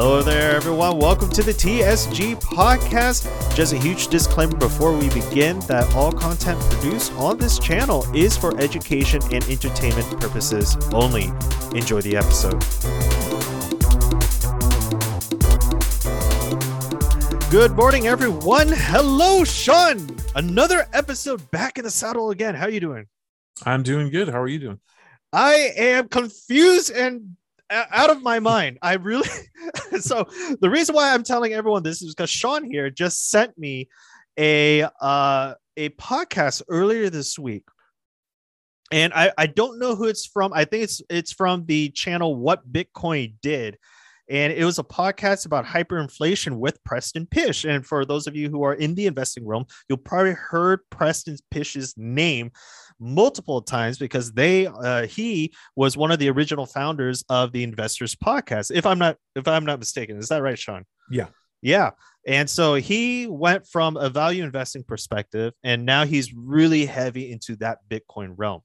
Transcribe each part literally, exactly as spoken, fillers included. Hello there, everyone. Welcome to the T S G Podcast. Just a huge disclaimer before we begin that all content produced on this channel is for education and entertainment purposes only. Enjoy the episode. Good morning, everyone. Hello, Sean. Another episode back in the saddle again. How are you doing? I'm doing good. How are you doing? I am confused and out of my mind. I really so the reason why I'm telling everyone this is because Sean here just sent me a uh a podcast earlier this week, and I I don't know who it's from. I think it's it's from the channel What Bitcoin Did, and it was a podcast about hyperinflation with Preston Pysh. And for those of you who are in the investing realm, you'll probably heard Preston Pysh's name multiple times because they uh, he was one of the original founders of the Investors Podcast. If I'm not if I'm not mistaken, is that right, Sean? Yeah, yeah. And so he went from a value investing perspective, and now he's really heavy into that Bitcoin realm.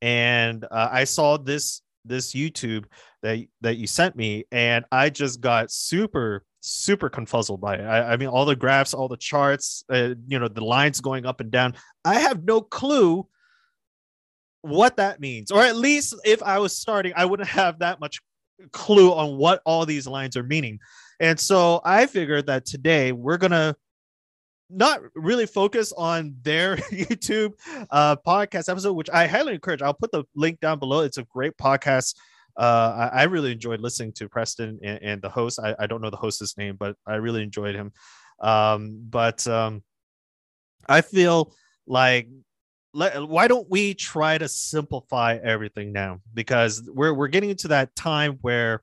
And uh, I saw this this YouTube that that you sent me, and I just got super. super confuzzled by it. I, I mean, all the graphs, all the charts, uh, you know, the lines going up and down. I have no clue what that means, or at least if I was starting, I wouldn't have that much clue on what all these lines are meaning. And so I figured that today we're going to not really focus on their YouTube uh, podcast episode, which I highly encourage. I'll put the link down below. It's a great podcast. Uh, I, I really enjoyed listening to Preston and, and the host. I, I don't know the host's name, but I really enjoyed him. Um, but um, I feel like, le- why don't we try to simplify everything now? Because we're we're getting into that time where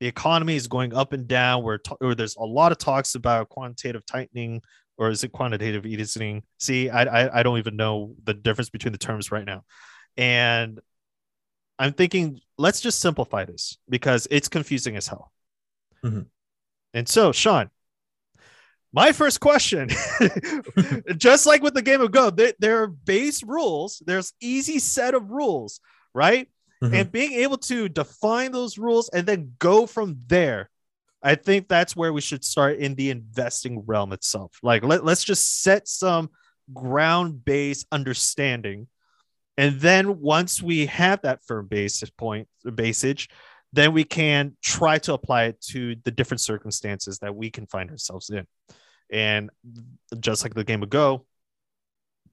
the economy is going up and down, where, to- where there's a lot of talks about quantitative tightening, or is it quantitative easing? See, I, I I don't even know the difference between the terms right now. And I'm thinking, let's just simplify this because it's confusing as hell. Mm-hmm. And so, Sean, my first question, just like with the game of Go, there, there are base rules. There's easy set of rules, right? Mm-hmm. And being able to define those rules and then go from there. I think that's where we should start in the investing realm itself. Like, let, let's just set some ground-based understanding. And then once we have that firm basis point, basage, then we can try to apply it to the different circumstances that we can find ourselves in. And just like the game of Go,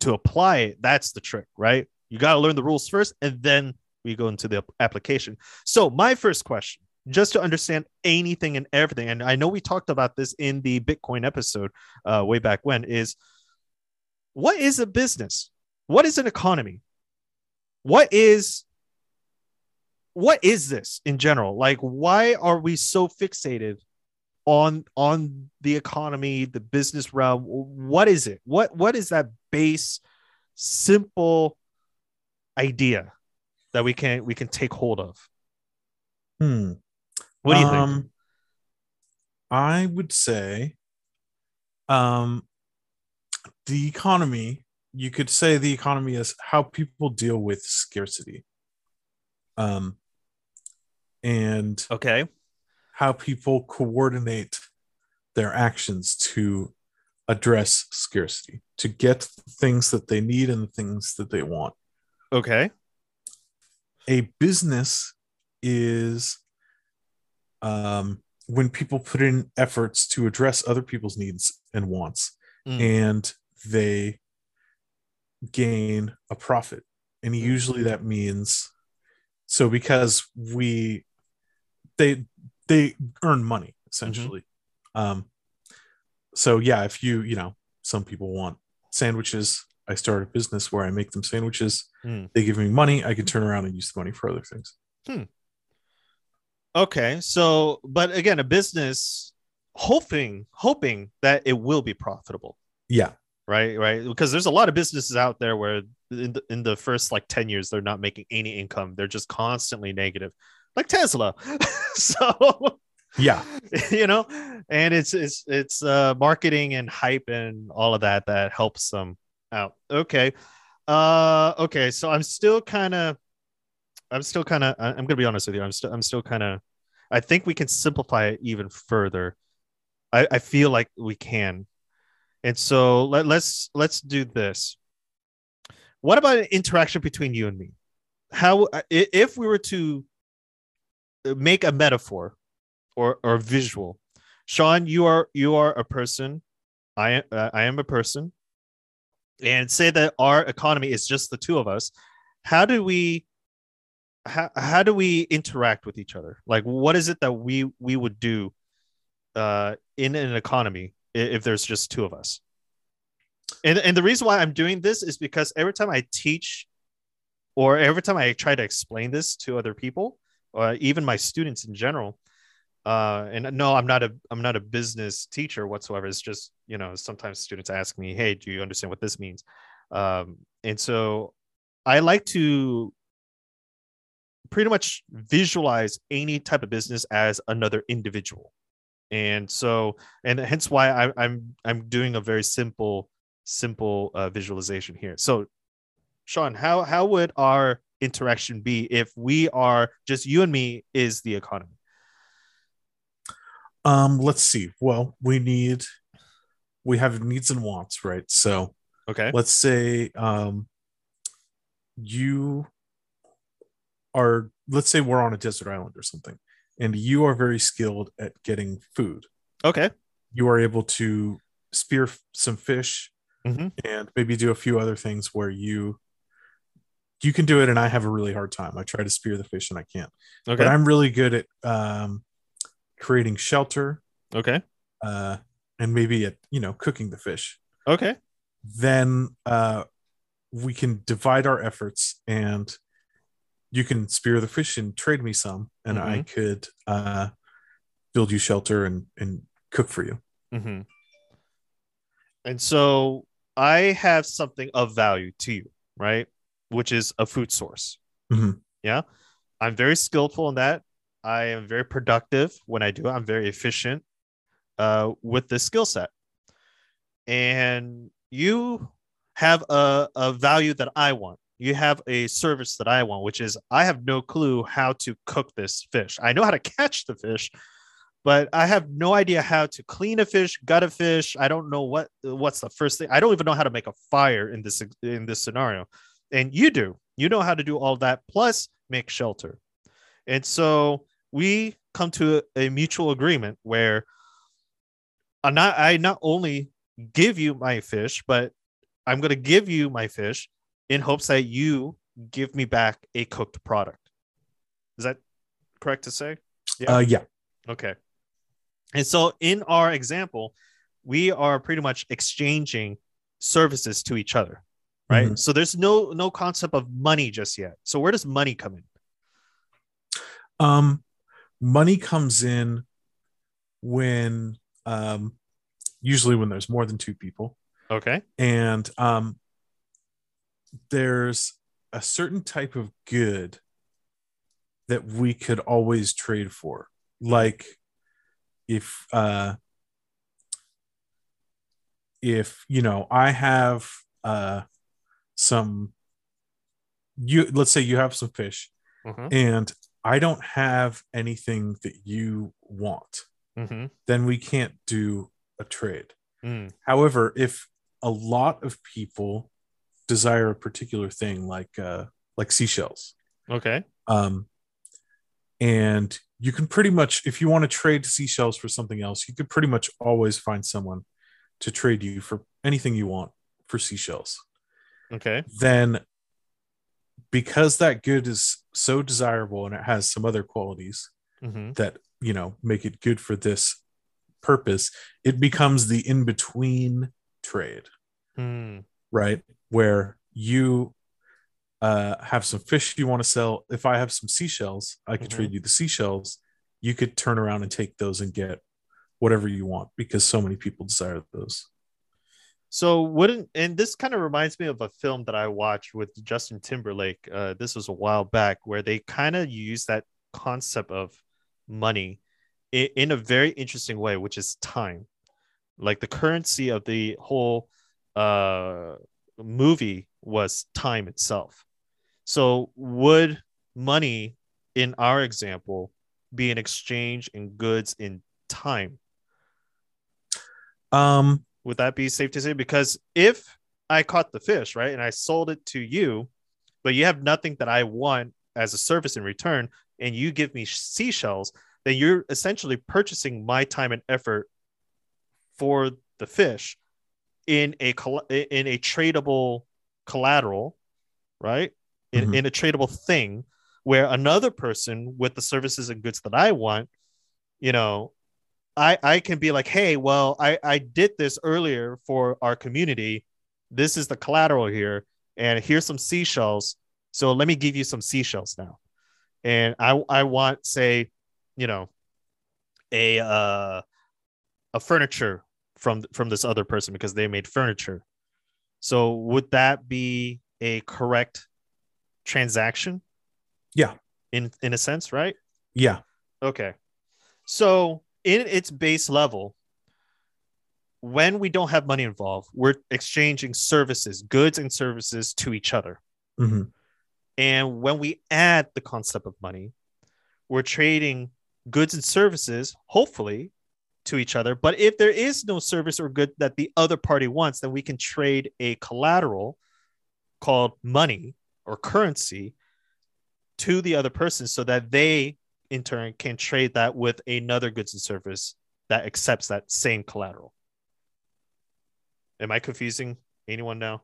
to apply it, that's the trick, right? You got to learn the rules first, and then we go into the application. So my first question, just to understand anything and everything, and I know we talked about this in the Bitcoin episode uh, way back when, is what is a business? What is an economy? What is what is this in general? Like, why are we so fixated on on the economy, the business realm? What is it? What what is that base, simple idea that we can we can take hold of? Hmm. What do you um, think? I would say, um, the economy. You could say the economy is how people deal with scarcity. Um, and okay. How people coordinate their actions to address scarcity, to get things that they need and the things that they want. Okay. A business is um, when people put in efforts to address other people's needs and wants, mm. and they gain a profit, and usually that means so because we they they earn money essentially. Mm-hmm. um so yeah if you you know some people want sandwiches, I start a business where I make them sandwiches. Mm. They give me money, I can turn around and use the money for other things. Hmm. Okay, so but again, a business hoping hoping that it will be profitable. Yeah. Right, right. Because there's a lot of businesses out there where in the, in the first like ten years, they're not making any income. They're just constantly negative, like Tesla. So, yeah, you know, and it's it's it's uh, marketing and hype and all of that that helps them out. OK. Uh, OK, so I'm still kind of I'm still kind of I'm going to be honest with you. I'm still I'm still kind of I think we can simplify it even further. I, I feel like we can. And so let, let's let's do this. What about an interaction between you and me? How, if we were to make a metaphor or or visual, Sean, you are you are a person, I am uh, I am a person, and say that our economy is just the two of us. How do we how, how do we interact with each other? Like, what is it that we we would do uh, in an economy if there's just two of us? And and the reason why I'm doing this is because every time I teach, or every time I try to explain this to other people, or even my students in general, uh, and no, I'm not a I'm not a business teacher whatsoever. It's just, you know, sometimes students ask me, "Hey, do you understand what this means?" Um, and so I like to pretty much visualize any type of business as another individual, and so and hence why I, I'm I'm doing a very simple simple uh, visualization here. So, Sean, how, how would our interaction be if we are just you and me is the economy? Um, let's see. Well, we need, we have needs and wants, right? So, okay, let's say um, you are, let's say we're on a desert island or something, and you are very skilled at getting food. Okay. You are able to spear some fish, mm-hmm, and maybe do a few other things where you, You can do it, and I have a really hard time. I try to spear the fish, and I can't. Okay. But I'm really good at um, creating shelter. Okay. Uh, and maybe at, you know, cooking the fish. Okay. Then uh, we can divide our efforts, and you can spear the fish and trade me some, and mm-hmm, I could uh, build you shelter and and cook for you. Mm-hmm. And so I have something of value to you, right? Which is a food source. Mm-hmm. Yeah. I'm very skillful in that. I am very productive when I do it. I'm very efficient uh, with this skill set. And you have a, a value that I want. You have a service that I want, which is I have no clue how to cook this fish. I know how to catch the fish, but I have no idea how to clean a fish, gut a fish. I don't know what what's the first thing. I don't even know how to make a fire in this in this scenario. And you do, you know how to do all that, plus make shelter. And so we come to a mutual agreement where I not, I not only give you my fish, but I'm going to give you my fish in hopes that you give me back a cooked product. Is that correct to say? Yeah. Uh, yeah. Okay. And so in our example, we are pretty much exchanging services to each other. Right. Mm-hmm. So there's no no concept of money just yet. So where does money come in? Um, money comes in when um, usually when there's more than two people. Okay. And um, there's a certain type of good that we could always trade for. Like if uh, if, you know, I have uh some you let's say you have some fish, mm-hmm, and I don't have anything that you want, mm-hmm, then we can't do a trade. Mm. However, if a lot of people desire a particular thing, like uh like seashells, okay, um and you can pretty much, if you want to trade seashells for something else, you could pretty much always find someone to trade you for anything you want for seashells. Okay. Then, because that good is so desirable and it has some other qualities, mm-hmm, that, you know, make it good for this purpose, it becomes the in-between trade, mm, right? Where you uh, have some fish you want to sell. If I have some seashells, I could, mm-hmm, trade you the seashells. You could turn around and take those and get whatever you want because so many people desire those. So wouldn't, and this kind of reminds me of a film that I watched with Justin Timberlake. Uh, this was a while back, where they kind of use that concept of money in, in a very interesting way, which is time. Like the currency of the whole uh, movie was time itself. So would money, in our example, be an exchange in goods in time. Um, would that be safe to say? Because if I caught the fish, right, and I sold it to you, but you have nothing that I want as a service in return, and you give me seashells, then you're essentially purchasing my time and effort for the fish in a in a tradable collateral, right? In, mm-hmm. in a tradable thing where another person with the services and goods that I want, you know, I, I can be like, hey, well, I, I did this earlier for our community. This is the collateral here. And here's some seashells. So let me give you some seashells now. And I, I want, say, you know, a uh, a furniture from from this other person because they made furniture. So would that be a correct transaction? Yeah. In in a sense, right? Yeah. Okay. So in its base level, when we don't have money involved, we're exchanging services, goods and services to each other. Mm-hmm. And when we add the concept of money, we're trading goods and services, hopefully, to each other. But if there is no service or good that the other party wants, then we can trade a collateral called money or currency to the other person so that they, in turn, can trade that with another goods and service that accepts that same collateral. Am I confusing anyone now?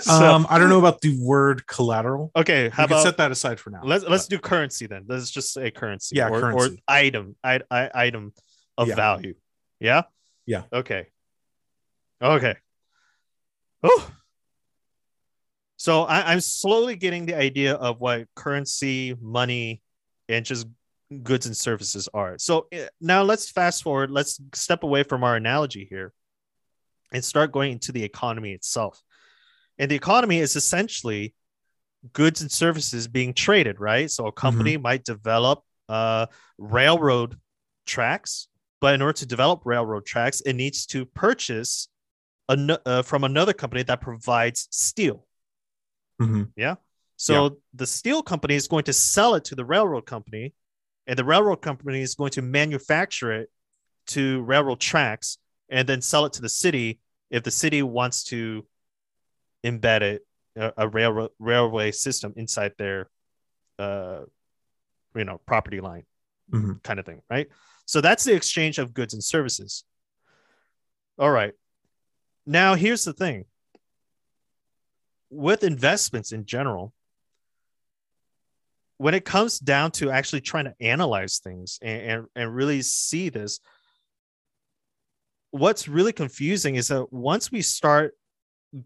so, um, I don't know about the word collateral. Okay, how we about can set that aside for now? Let's let's do currency then. Let's just say currency. Yeah, or, currency. Or item, I, I, item of yeah. value. Yeah. Yeah. Okay. Okay. Oh. So I, I'm slowly getting the idea of what currency, money, and just goods and services are. So now let's fast forward. Let's step away from our analogy here and start going into the economy itself. And the economy is essentially goods and services being traded, right? So a company mm-hmm. might develop uh, railroad tracks, but in order to develop railroad tracks, it needs to purchase an- uh, from another company that provides steel. Mm-hmm. Yeah. So yeah. the steel company is going to sell it to the railroad company, and the railroad company is going to manufacture it to railroad tracks and then sell it to the city if the city wants to embed it, a, a railroad railway system inside their, uh, you know, property line mm-hmm. kind of thing, right? So that's the exchange of goods and services. All right. Now, here's the thing. With investments in general, when it comes down to actually trying to analyze things and, and, and really see this, what's really confusing is that once we start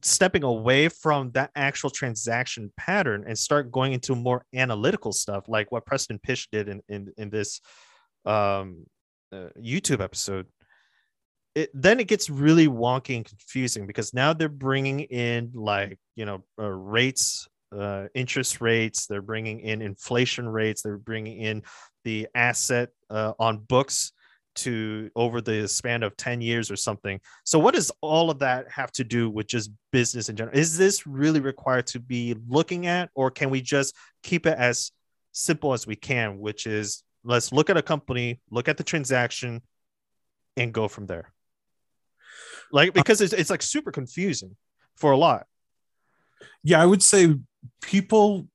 stepping away from that actual transaction pattern and start going into more analytical stuff, like what Preston Pysh did in, in, in this um, uh, YouTube episode, it, then it gets really wonky and confusing because now they're bringing in like, you know, uh, rates, uh, interest rates, they're bringing in inflation rates, they're bringing in the asset uh, on books to over the span of ten years or something. So what does all of that have to do with just business in general? Is this really required to be looking at, or can we just keep it as simple as we can, which is let's look at a company, look at the transaction and go from there? Like, because it's, it's like super confusing for a lot. Yeah, I would say people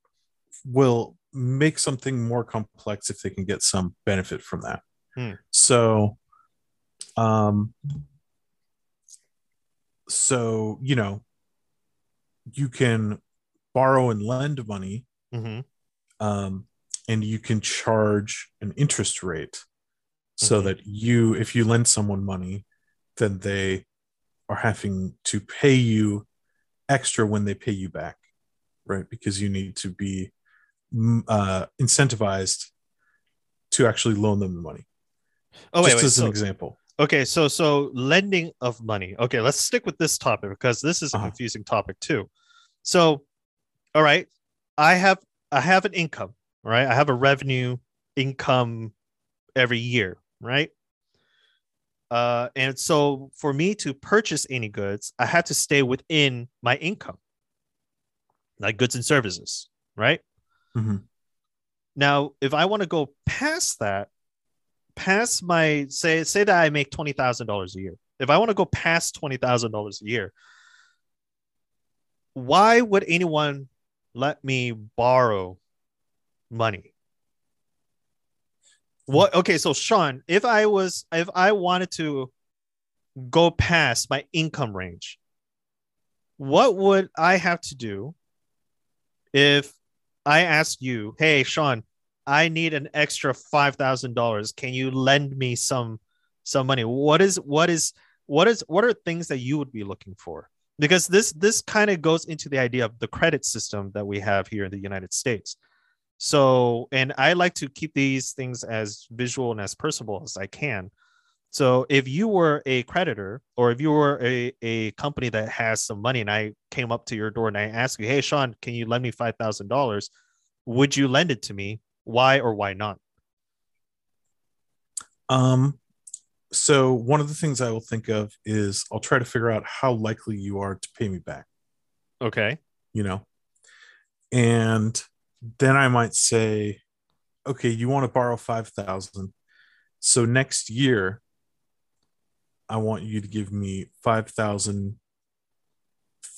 will make something more complex if they can get some benefit from that. Hmm. So, um, so, you know, you can borrow and lend money, mm-hmm. um, and you can charge an interest rate mm-hmm. so that you, if you lend someone money, then they are having to pay you extra when they pay you back, right? Because you need to be, uh, incentivized to actually loan them the money. Oh, just wait, wait, as an so, example. Okay, so so lending of money. Okay, let's stick with this topic because this is a uh-huh. confusing topic too. So, all right, I have I have an income, right? I have a revenue income every year, right? Uh, and so for me to purchase any goods, I have to stay within my income, like goods and services, right? Mm-hmm. Now, if I want to go past that, past my say say that I make twenty thousand dollars a year. If I want to go past twenty thousand dollars a year, why would anyone let me borrow money? What? Okay, so Sean, if I was, if I wanted to go past my income range, what would I have to do if I asked you, hey, Sean, I need an extra five thousand dollars. Can you lend me some, some money? What is, what is, what is, what are things that you would be looking for? Because this, this kind of goes into the idea of the credit system that we have here in the United States. So, and I like to keep these things as visual and as personable as I can. So if you were a creditor, or if you were a, a company that has some money and I came up to your door and I asked you, hey, Sean, can you lend me five thousand dollars? Would you lend it to me? Why or why not? Um, so one of the things I will think of is I'll try to figure out how likely you are to pay me back. Okay. You know, and then I might say, okay, you want to borrow five thousand. So next year, I want you to give me five thousand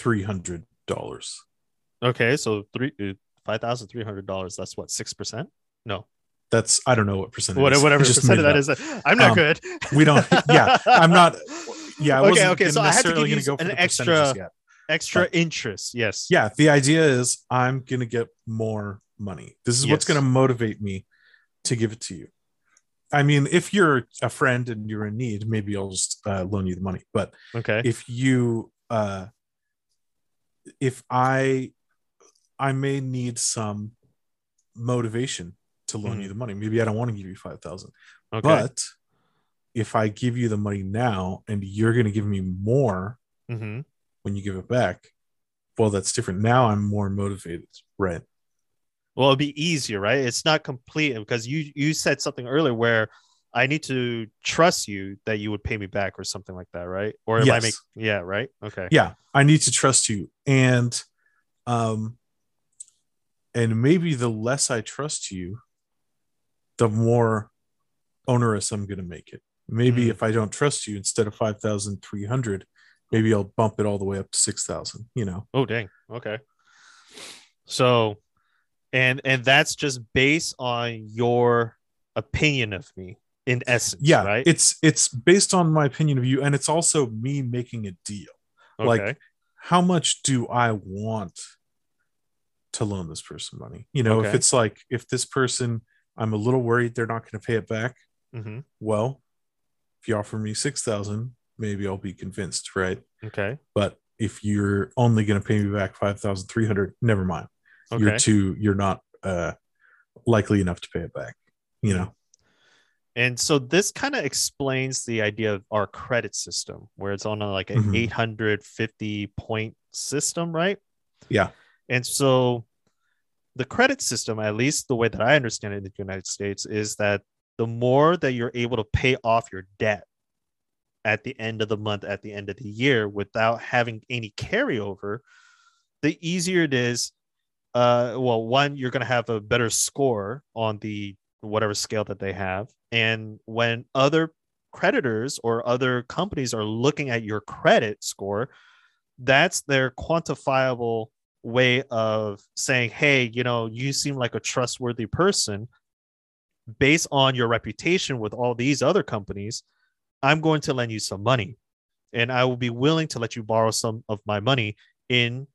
three hundred dollars. Okay. So three, five thousand three hundred dollars. That's what, six percent? No. That's, I don't know what percentage. What, whatever percentage that is. I'm not um, good. We don't. Yeah. I'm not. Yeah. I okay. Wasn't okay. So I had to give you go an extra. Yet. Extra but, interest. Yes. Yeah. The idea is I'm going to get more money. This is yes. what's going to motivate me to give it to you. I mean, if you're a friend and you're in need, maybe I'll just uh, loan you the money. But okay. if you, uh, if I, I may need some motivation to loan mm-hmm. you the money. Maybe I don't want to give you five thousand dollars. Okay. But if I give you the money now and you're going to give me more, mm-hmm. when you give it back, well, that's different. Now I'm more motivated, right? Well, it'd be easier, right? It's not complete because you you said something earlier where I need to trust you that you would pay me back or something like that, right? Or if yes. I make yeah, right? Okay. Yeah, I need to trust you, and um, and maybe the less I trust you, the more onerous I'm going to make it. Maybe mm. if I don't trust you, instead of five thousand three hundred. Maybe I'll bump it all the way up to six thousand, you know? Oh, dang. Okay. So, and, and that's just based on your opinion of me in essence. Yeah. Right? It's, it's based on my opinion of you. And it's also me making a deal. Okay. Like, how much do I want to loan this person money? You know, okay. if it's like, if this person, I'm a little worried they're not going to pay it back. Mm-hmm. Well, if you offer me six thousand, maybe I'll be convinced, right? Okay. But if you're only going to pay me back five thousand three hundred, never mind. Okay. You're too, you're not uh, likely enough to pay it back, you know? And so this kind of explains the idea of our credit system where it's on a, like an mm-hmm. eight hundred fifty point system, right? Yeah. And so the credit system, at least the way that I understand it in the United States, is that the more that you're able to pay off your debt at the end of the month, at the end of the year, without having any carryover, the easier it is. Uh, well, one, you're going to have a better score on the whatever scale that they have. And when other creditors or other companies are looking at your credit score, that's their quantifiable way of saying, hey, you know, you seem like a trustworthy person based on your reputation with all these other companies. I'm going to lend you some money and I will be willing to let you borrow some of my money in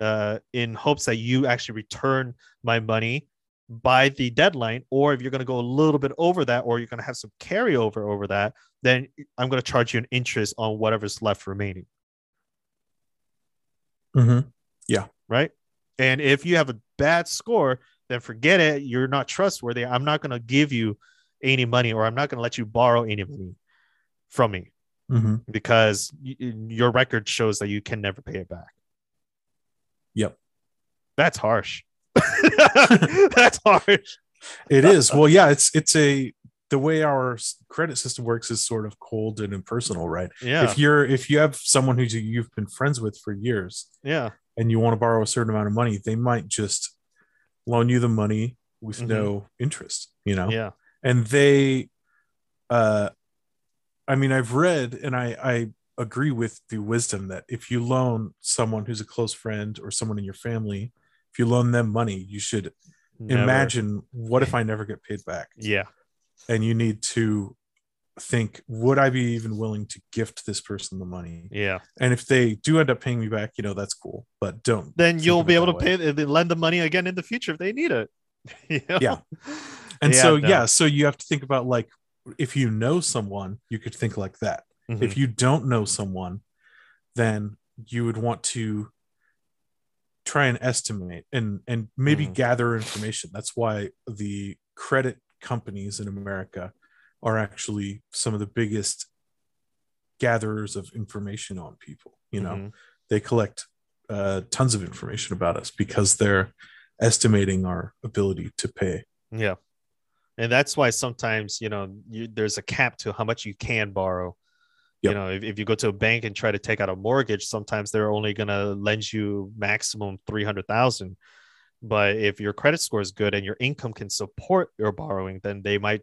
uh, in hopes that you actually return my money by the deadline. Or if you're going to go a little bit over that, or you're going to have some carryover over that, then I'm going to charge you an interest on whatever's left remaining. Mm-hmm. Yeah. Right. And if you have a bad score, then forget it. You're not trustworthy. I'm not going to give you any money, or I'm not going to let you borrow any money from me mm-hmm. because y- your record shows that you can never pay it back. Yep. That's harsh. That's harsh. It is. Well, yeah, it's, it's a, the way our credit system works is sort of cold and impersonal, right? Yeah. If you're, if you have someone who you've been friends with for years yeah, and you want to borrow a certain amount of money, they might just loan you the money with mm-hmm. no interest, you know? Yeah. And they, uh, I mean, I've read, and I, I agree with the wisdom that if you loan someone who's a close friend or someone in your family, if you loan them money, you should never. Imagine, what if I never get paid back? Yeah. And you need to think, would I be even willing to gift this person the money? Yeah. And if they do end up paying me back, you know, that's cool, but don't. Then you'll be able to way. pay, lend the money again in the future if they need it. You know? Yeah. And yeah, so, no. yeah, so you have to think about, like, if you know someone, you could think like that. Mm-hmm. If you don't know someone, then you would want to try and estimate and, and maybe mm-hmm. gather information. That's why the credit companies in America are actually some of the biggest gatherers of information on people. You know, mm-hmm. they collect uh, tons of information about us because they're estimating our ability to pay. Yeah. And that's why sometimes, you know, you, there's a cap to how much you can borrow. Yep. You know, if, if you go to a bank and try to take out a mortgage, sometimes they're only going to lend you maximum three hundred thousand dollars. But if your credit score is good and your income can support your borrowing, then they might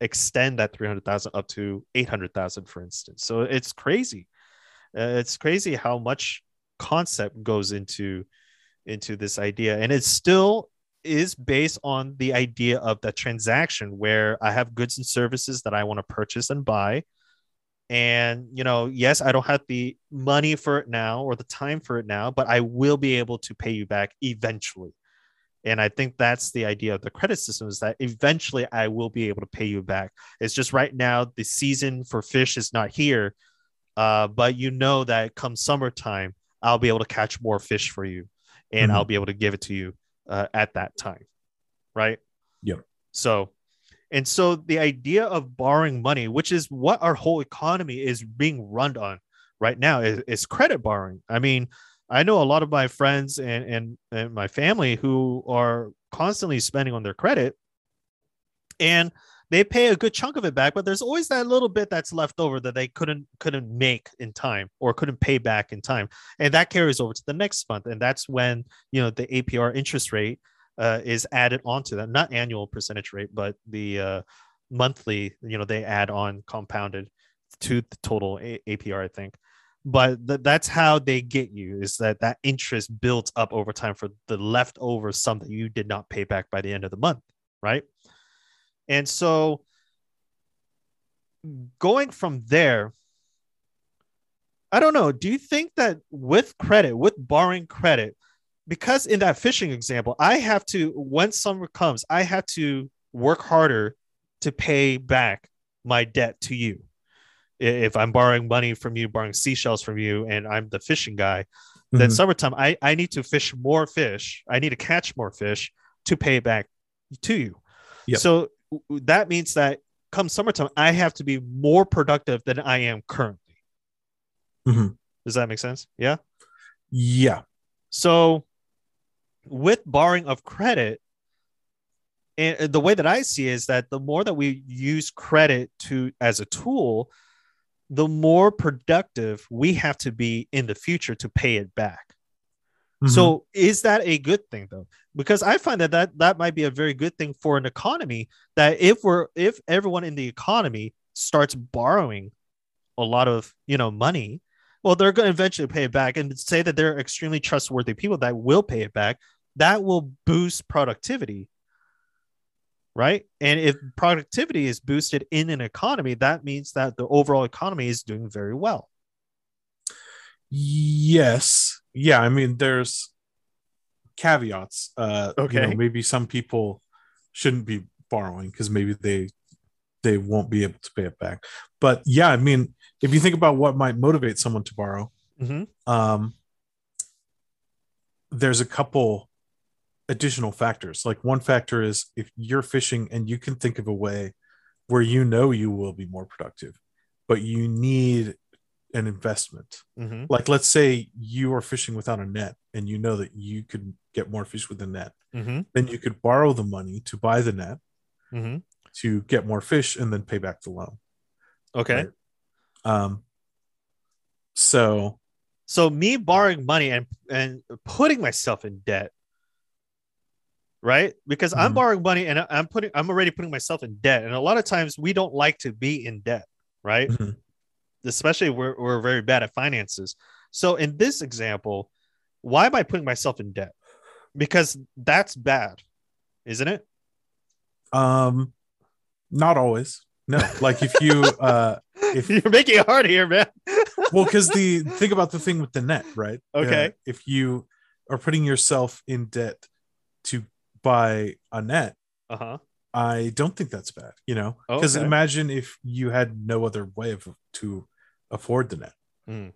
extend that three hundred thousand dollars up to eight hundred thousand dollars, for instance. So it's crazy. Uh, it's crazy how much concept goes into, into this idea. And it's still is based on the idea of the transaction where I have goods and services that I want to purchase and buy. And, you know, yes, I don't have the money for it now or the time for it now, but I will be able to pay you back eventually. And I think that's the idea of the credit system, is that eventually I will be able to pay you back. It's just right now the season for fish is not here, uh, but you know that come summertime, I'll be able to catch more fish for you and mm-hmm. I'll be able to give it to you Uh, at that time, right? Yeah. So, and so the idea of borrowing money, which is what our whole economy is being run on right now, is, is credit borrowing. I mean, I know a lot of my friends and, and, and my family who are constantly spending on their credit, and they pay a good chunk of it back, but there's always that little bit that's left over that they couldn't couldn't make in time or couldn't pay back in time. And that carries over to the next month. And that's when, you know, the A P R interest rate uh, is added onto that, not annual percentage rate, but the uh, monthly, you know, they add on compounded to the total a- APR, I think. But th- that's how they get you, is that that interest builds up over time for the leftover sum that you did not pay back by the end of the month, right? And so going from there, I don't know. Do you think that with credit, with borrowing credit, because in that fishing example, I have to, when summer comes, I have to work harder to pay back my debt to you. If I'm borrowing money from you, borrowing seashells from you, and I'm the fishing guy, mm-hmm. then summertime, I, I need to fish more fish. I need to catch more fish to pay back to you. Yep. So that means that come summertime, I have to be more productive than I am currently. Mm-hmm. Does that make sense? Yeah. Yeah. So with borrowing of credit, and the way that I see is that the more that we use credit to as a tool, the more productive we have to be in the future to pay it back. Mm-hmm. So is that a good thing, though? Because I find that, that that might be a very good thing for an economy, that if we're if everyone in the economy starts borrowing a lot of, you know, money, well, they're going to eventually pay it back, and say that they're extremely trustworthy people that will pay it back. That will boost productivity. Right. And if productivity is boosted in an economy, that means that the overall economy is doing very well. Yes. Yeah, I mean, there's caveats. Uh, okay, you know, maybe some people shouldn't be borrowing because maybe they they won't be able to pay it back. But yeah, I mean, if you think about what might motivate someone to borrow, mm-hmm. um, there's a couple additional factors. Like, one factor is if you're fishing and you can think of a way where you know you will be more productive, but you need an investment. Mm-hmm. Like, let's say you are fishing without a net and you know that you could get more fish with a net, mm-hmm. then you could borrow the money to buy the net, mm-hmm. to get more fish and then pay back the loan. Okay. Right? Um, so, so me borrowing money and, and putting myself in debt right? Because mm-hmm. I'm borrowing money and I'm putting, I'm already putting myself in debt. And a lot of times we don't like to be in debt, right? Mm-hmm. Especially we're, we're very bad at finances. So in this example, why am I putting myself in debt? Because that's bad, isn't it? Um, not always. No, like if you, uh, if you're making it hard here, man. Well, because the think about the thing with the net, right? Okay. Uh, if you are putting yourself in debt to buy a net, uh-huh. I don't think that's bad, you know, because okay. imagine if you had no other way of, to afford the net, mm.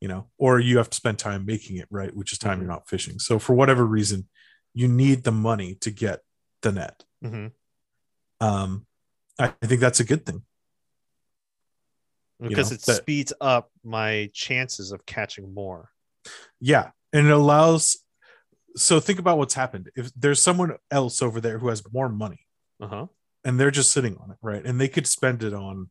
you know, or you have to spend time making it, right? Which is time mm-hmm. you're not fishing. So for whatever reason, you need the money to get the net. Mm-hmm. Um, I think that's a good thing. Because you know, it that, speeds up my chances of catching more. Yeah. And it allows. So think about what's happened. If there's someone else over there who has more money uh-huh. and they're just sitting on it, right? And they could spend it on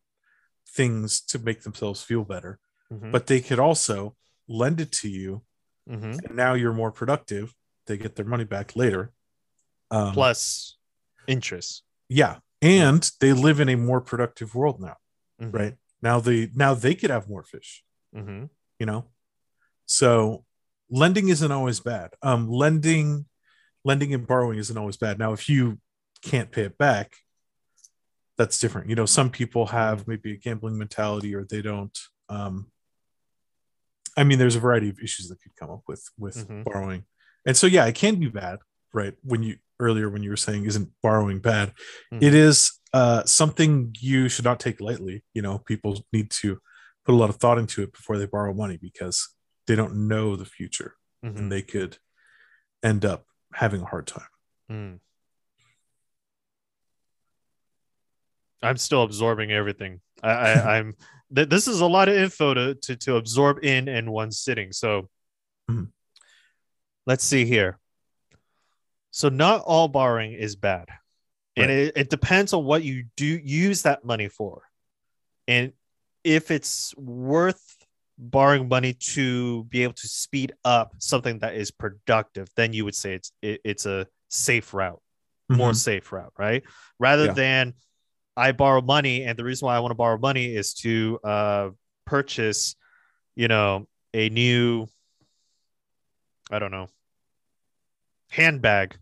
things to make themselves feel better, mm-hmm. but they could also lend it to you. Mm-hmm. And now you're more productive. They get their money back later. Um, Plus interest. Yeah. And they live in a more productive world now, mm-hmm. right? Now they now they could have more fish, mm-hmm. you know. So lending isn't always bad. Um, lending, lending and borrowing isn't always bad. Now, if you can't pay it back, that's different. You know, some people have maybe a gambling mentality, or they don't. Um, I mean, there's a variety of issues that could come up with with mm-hmm. borrowing, and so yeah, it can be bad, right? When you earlier when you were saying isn't borrowing bad, mm-hmm. it is. Uh, something you should not take lightly. You know, people need to put a lot of thought into it before they borrow money, because they don't know the future mm-hmm. and they could end up having a hard time. Mm. I'm still absorbing everything. I, I, I'm. Th- this is a lot of info to, to, to absorb in, in one sitting. So mm. let's see here. So not all borrowing is bad. And right. it, it depends on what you do use that money for. And if it's worth borrowing money to be able to speed up something that is productive, then you would say it's it, it's a safe route, mm-hmm. more safe route, right? Rather yeah. than I borrow money. And the reason why I want to borrow money is to uh, purchase, you know, a new, I don't know, handbag.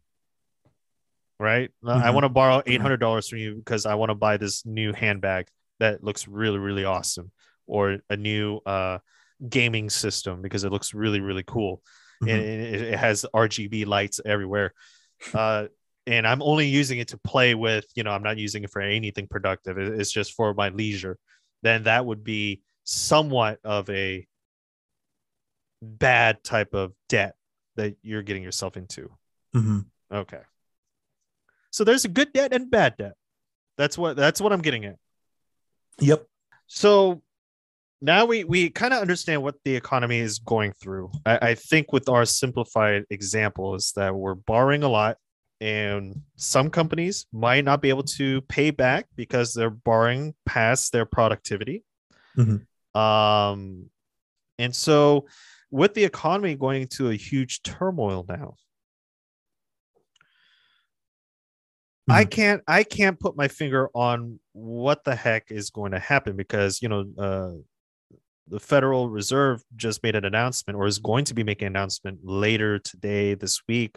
Right. Mm-hmm. I want to borrow eight hundred dollars from you because I want to buy this new handbag that looks really, really awesome, or a new uh, gaming system because it looks really, really cool. Mm-hmm. And it, it has R G B lights everywhere. Uh, and I'm only using it to play with, you know, I'm not using it for anything productive. It's just for my leisure. Then that would be somewhat of a bad type of debt that you're getting yourself into. Mm-hmm. Okay. So there's a good debt and bad debt. That's what that's what I'm getting at. Yep. So now we we kind of understand what the economy is going through. I, I think with our simplified example is that we're borrowing a lot, and some companies might not be able to pay back because they're borrowing past their productivity. Mm-hmm. Um, and so with the economy going into a huge turmoil now, I can't I can't put my finger on what the heck is going to happen, because, you know, uh, the Federal Reserve just made an announcement, or is going to be making an announcement later today, this week,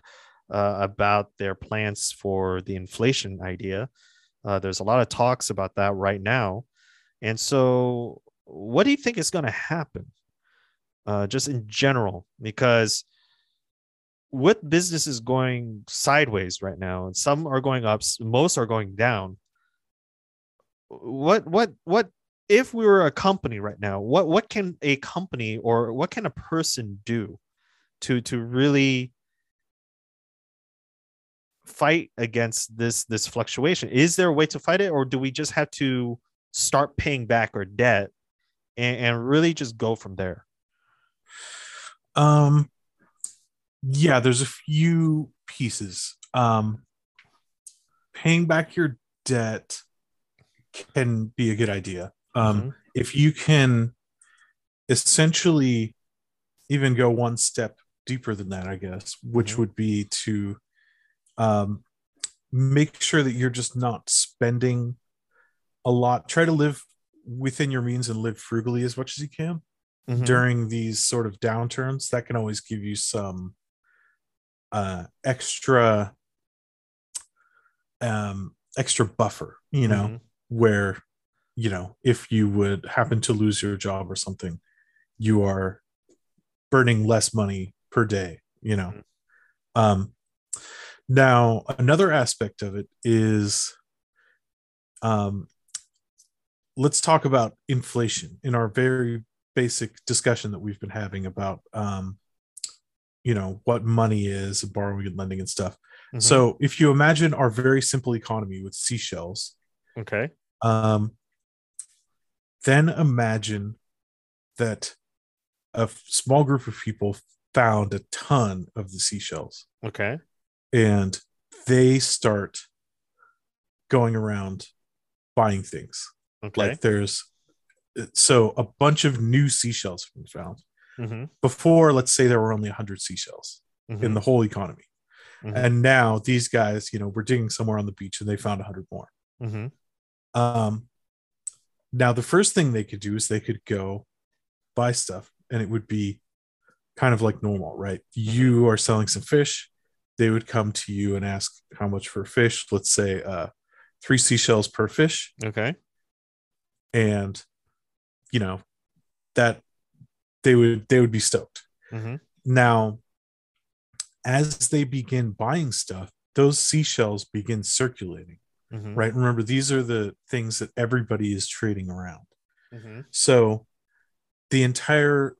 uh, about their plans for the inflation idea. Uh, there's a lot of talks about that right now. And so what do you think is going to happen uh, just in general? Because with businesses going sideways right now, and some are going up, most are going down. What, what, what, if we were a company right now, what, what can a company or what can a person do to, to really fight against this, this fluctuation? Is there a way to fight it, or do we just have to start paying back our debt and, and really just go from there? Um, Yeah, there's a few pieces. Um, paying back your debt can be a good idea. Um, mm-hmm. If you can essentially even go one step deeper than that, I guess, which mm-hmm. would be to um, make sure that you're just not spending a lot. Try to live within your means and live frugally as much as you can mm-hmm. during these sort of downturns. That can always give you some uh, extra, um, extra buffer, you know, mm-hmm. where, you know, if you would happen to lose your job or something, you are burning less money per day, you know? Mm-hmm. Um, now another aspect of it is, um, let's talk about inflation in our very basic discussion that we've been having about, um, you know, what money is, borrowing and lending and stuff. Mm-hmm. So if you imagine our very simple economy with seashells, okay. Um, then imagine that a small group of people found a ton of the seashells. Okay. And they start going around buying things. Okay. Like there's, so a bunch of new seashells have been found. Mm-hmm. Before, let's say there were only one hundred seashells mm-hmm. in the whole economy. Mm-hmm. And now these guys, you know, were digging somewhere on the beach and they found one hundred more. Mm-hmm. Um, now, the first thing they could do is they could go buy stuff and it would be kind of like normal, right? Mm-hmm. You are selling some fish. They would come to you and ask how much for fish. Let's say uh, three seashells per fish. Okay. And, you know, that they would they would be stoked. Mm-hmm. Now, as they begin buying stuff, those seashells begin circulating, mm-hmm. right? Remember, these are the things that everybody is trading around. Mm-hmm. So the entire,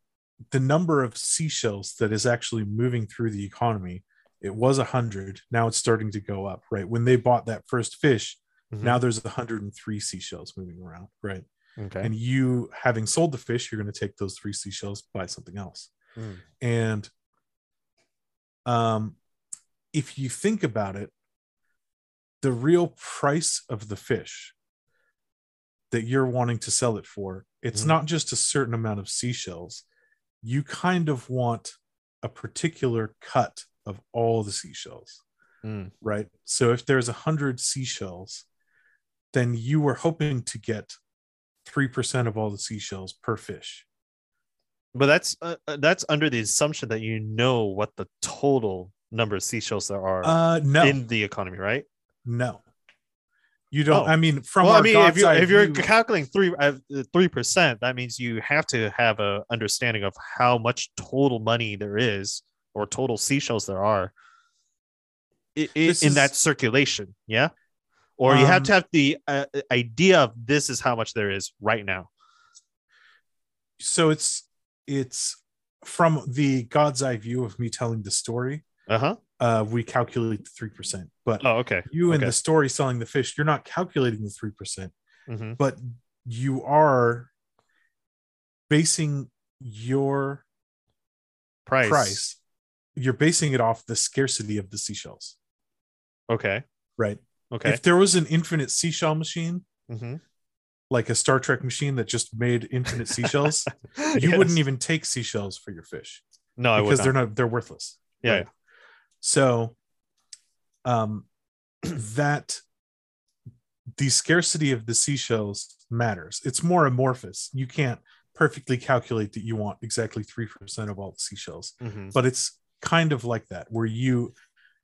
the number of seashells that is actually moving through the economy, it was one hundred. Now it's starting to go up, right? When they bought that first fish, mm-hmm. now there's one hundred three seashells moving around, right? Okay. And you, having sold the fish, you're going to take those three seashells, buy something else. Mm. And um, if you think about it, the real price of the fish that you're wanting to sell it for, it's mm. not just a certain amount of seashells. You kind of want a particular cut of all the seashells, mm. right? So if there's one hundred seashells, then you were hoping to get three percent of all the seashells per fish. But that's uh, that's under the assumption that you know what the total number of seashells there are uh, no. in the economy, right? No. You don't. Oh. I mean, from well, I mean, God's if you're, if you're view, calculating three three uh, percent, that means you have to have a understanding of how much total money there is or total seashells there are in, in is, that circulation. Yeah. Or you um, have to have the uh, idea of this is how much there is right now. So it's it's from the God's eye view of me telling the story. Uh-huh. Uh, we calculate the three percent, but oh, okay. You okay. in the story selling the fish, you're not calculating the three percent, mm-hmm. but you are basing your price. price. You're basing it off the scarcity of the seashells. Okay. Right. Okay. If there was an infinite seashell machine, mm-hmm. like a Star Trek machine that just made infinite seashells, yes. you wouldn't even take seashells for your fish. No, I would not. Because they're not, they're worthless. Yeah. Right? Yeah. So, um, that the scarcity of the seashells matters. It's more amorphous. You can't perfectly calculate that you want exactly three percent of all the seashells, mm-hmm. but it's kind of like that where you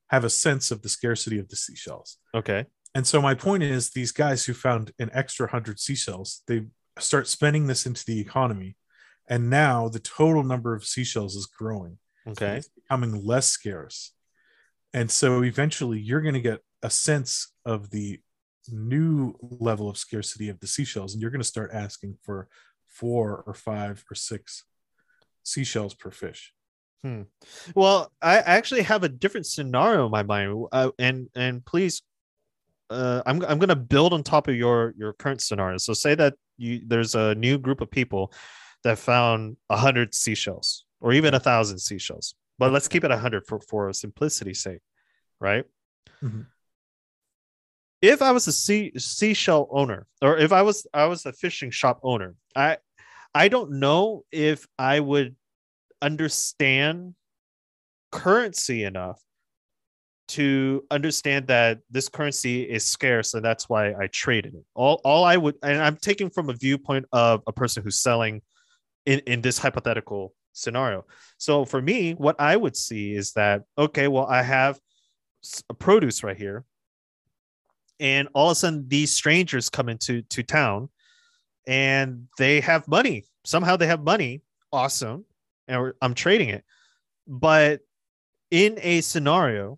have a sense of the scarcity of the seashells. Okay. And so my point is these guys who found an extra hundred seashells, they start spending this into the economy. And now the total number of seashells is growing. Okay. It's becoming less scarce. And so eventually you're going to get a sense of the new level of scarcity of the seashells. And you're going to start asking for four or five or six seashells per fish. Hmm. Well, I actually have a different scenario in my mind, uh, and and please, uh, I'm I'm going to build on top of your your current scenario. So say that you there's a new group of people that found a hundred seashells, or even a thousand seashells, but let's keep it a hundred for for simplicity's sake, right? Mm-hmm. If I was a sea, seashell owner, or if I was I was a fishing shop owner, I I don't know if I would understand currency enough to understand that this currency is scarce, and that's why I traded it. All, all I would, and I'm taking from a viewpoint of a person who's selling in, in this hypothetical scenario. So for me, what I would see is that, okay, well, I have a produce right here, and all of a sudden these strangers come into to town, and they have money. Somehow they have money. Awesome. And I'm trading it. But in a scenario,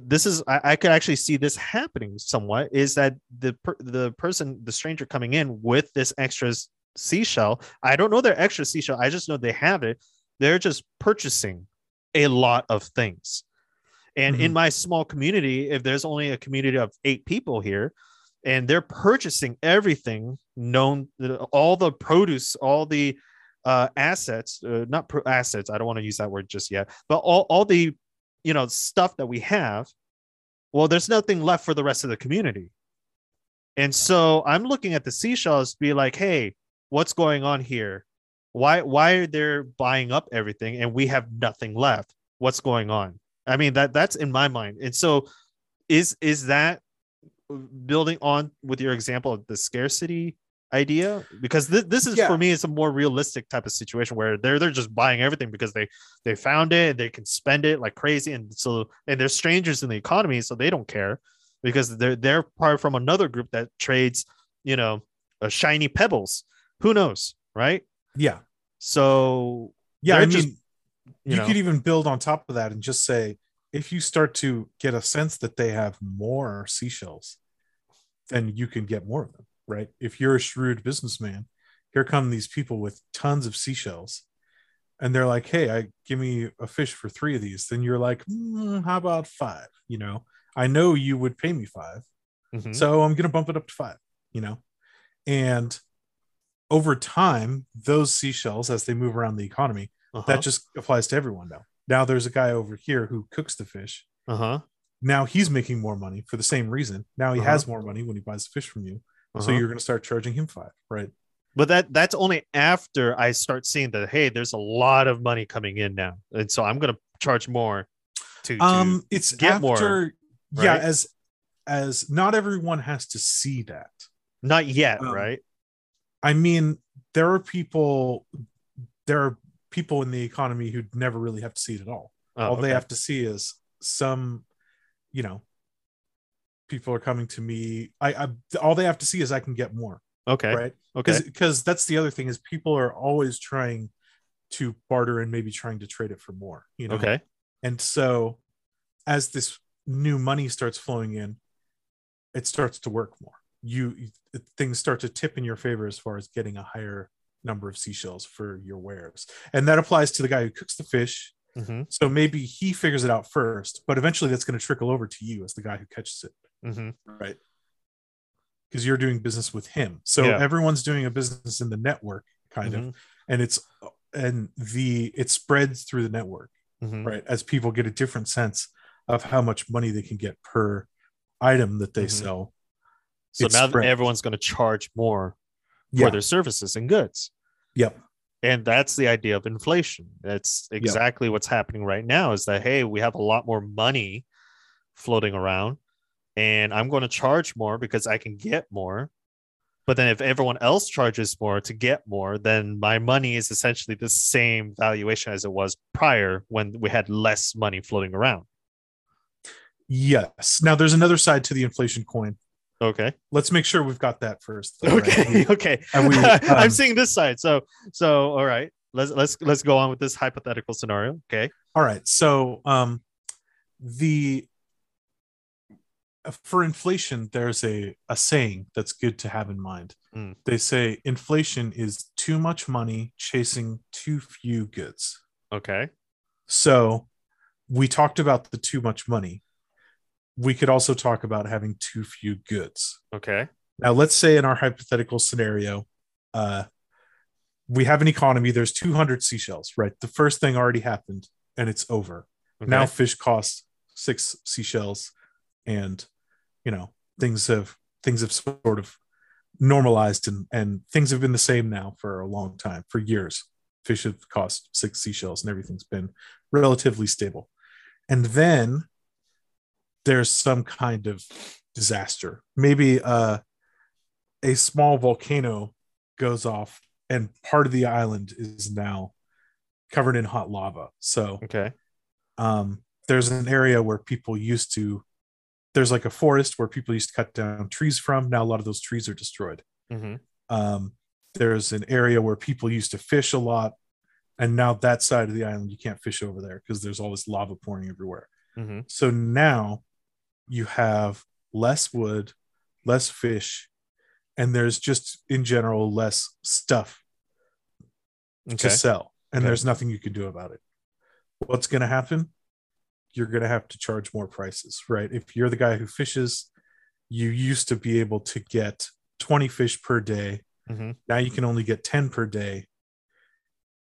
this is, I, I could actually see this happening somewhat, is that the the person, the stranger coming in with this extra seashell, I don't know their extra seashell, I just know they have it. They're just purchasing a lot of things. And mm-hmm. in my small community, if there's only a community of eight people here, and they're purchasing everything known, all the produce, all the uh, assets, uh, not pro- assets, I don't want to use that word just yet, but all, all the, you know, stuff that we have, well, there's nothing left for the rest of the community. And so I'm looking at the seashells to be like, hey, what's going on here? Why, why are they buying up everything and we have nothing left? What's going on? I mean, that that's in my mind. And so is, is that building on with your example of the scarcity idea? Because th- this is, yeah. for me, it's a more realistic type of situation where they're, they're just buying everything because they, they found it, they can spend it like crazy. And so, and they're strangers in the economy, so they don't care because they're, they're part from another group that trades, you know, uh, shiny pebbles. Who knows? Right. Yeah. So yeah, I mean, just, you, you could even build on top of that and just say, if you start to get a sense that they have more seashells, then you can get more of them, right? If you're a shrewd businessman, here come these people with tons of seashells, and they're like, hey, I give me a fish for three of these. Then you're like, mm, how about five? You know, I know you would pay me five, mm-hmm. so I'm going to bump it up to five, you know? And over time, those seashells, as they move around the economy, uh-huh. that just applies to everyone now. Now there's a guy over here who cooks the fish. Uh-huh. Now he's making more money for the same reason. Now he uh-huh. has more money when he buys the fish from you. Uh-huh. So you're going to start charging him five, right? But that that's only after I start seeing that, hey, there's a lot of money coming in now. And so I'm going to charge more to, to um, it's get after, more. Right? Yeah, as as not everyone has to see that. Not yet, um, right? I mean, there are people, there are people in the economy who never really have to see it at all. Oh, all okay. they have to see is some, you know, people are coming to me. I, I all they have to see is I can get more. Okay. Right. Okay. Because that's the other thing is people are always trying to barter and maybe trying to trade it for more, you know? Okay. And so as this new money starts flowing in, it starts to work more. You things start to tip in your favor as far as getting a higher number of seashells for your wares, and that applies to the guy who cooks the fish. Mm-hmm. So maybe he figures it out first, but eventually that's going to trickle over to you as the guy who catches it, mm-hmm. right? Because you're doing business with him, so yeah. everyone's doing a business in the network, kind mm-hmm. of, and it's and the it spreads through the network, mm-hmm. right? As people get a different sense of how much money they can get per item that they mm-hmm. sell. So it's now spread. Everyone's going to charge more yeah. for their services and goods. Yep. And that's the idea of inflation. That's exactly yep. what's happening right now is that, hey, we have a lot more money floating around and I'm going to charge more because I can get more. But then if everyone else charges more to get more, then my money is essentially the same valuation as it was prior when we had less money floating around. Yes. Now there's another side to the inflation coin. Okay. Let's make sure we've got that first. Though, okay. Right? We, okay. We, um, I'm seeing this side. So, so, all right, let's, let's, let's go on with this hypothetical scenario. Okay. All right. So, um, the, for inflation, there's a, a saying that's good to have in mind. Mm. They say inflation is too much money chasing too few goods. Okay. So we talked about the too much money. We could also talk about having too few goods. Okay. Now, let's say in our hypothetical scenario, uh, we have an economy. There's two hundred seashells, right? The first thing already happened, and it's over. Okay. Now fish costs six seashells, and you know things have things have sort of normalized, and and things have been the same now for a long time, for years. Fish have cost six seashells, and everything's been relatively stable. And then there's some kind of disaster. Maybe uh, a small volcano goes off and part of the island is now covered in hot lava. So okay, um, there's an area where people used to, there's like a forest where people used to cut down trees from. Now a lot of those trees are destroyed. Mm-hmm. Um, there's an area where people used to fish a lot. And now that side of the island, you can't fish over there because there's all this lava pouring everywhere. Mm-hmm. So now you have less wood, less fish, and there's just in general less stuff okay. to sell. And okay. there's nothing you can do about it. What's going to happen? You're going to have to charge more prices, right? If you're the guy who fishes, you used to be able to get twenty fish per day. Mm-hmm. Now you can only get ten per day.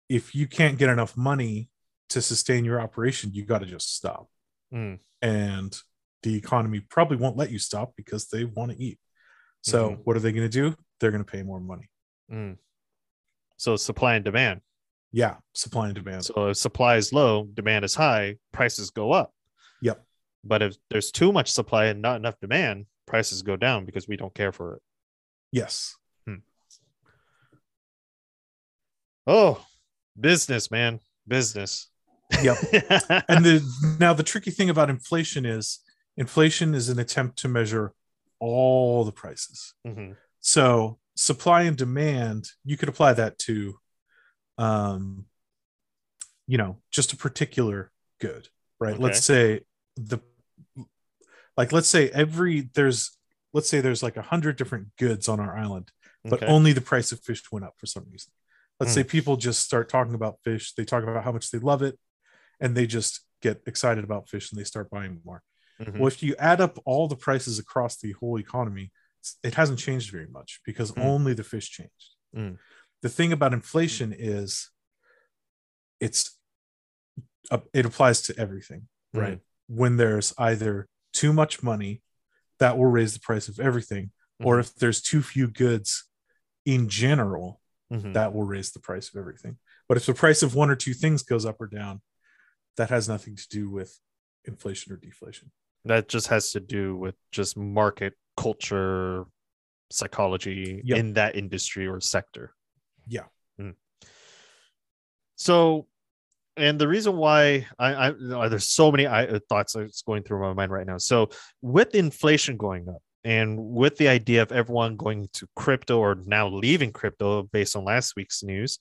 If you can't get enough money to sustain your operation, you got to just stop. Mm. And the economy probably won't let you stop because they want to eat. So mm-hmm. what are they going to do? They're going to pay more money. Mm. So supply and demand. Yeah. Supply and demand. So if supply is low, demand is high, prices go up. Yep. But if there's too much supply and not enough demand, prices go down because we don't care for it. Yes. Hmm. Oh, business, man. Business. Yep. And the, now the tricky thing about inflation is inflation is an attempt to measure all the prices. Mm-hmm. So supply and demand, you could apply that to, um, you know, just a particular good, right? Okay. Let's say the, like, let's say every, there's, let's say there's like a hundred different goods on our island, but okay. only the price of fish went up for some reason. Let's mm. say people just start talking about fish. They talk about how much they love it and they just get excited about fish and they start buying more. Mm-hmm. Well, if you add up all the prices across the whole economy, it hasn't changed very much because mm. only the fish changed. Mm. The thing about inflation mm. is it's uh, it applies to everything, mm. right? When there's either too much money, that will raise the price of everything, mm. or if there's too few goods in general, mm-hmm. that will raise the price of everything. But if the price of one or two things goes up or down, that has nothing to do with inflation or deflation. That just has to do with just market culture, psychology yep. in that industry or sector. Yeah. Mm. So, and the reason why I, I there's so many I, thoughts that's going through my mind right now. So with inflation going up, and with the idea of everyone going to crypto or now leaving crypto based on last week's news,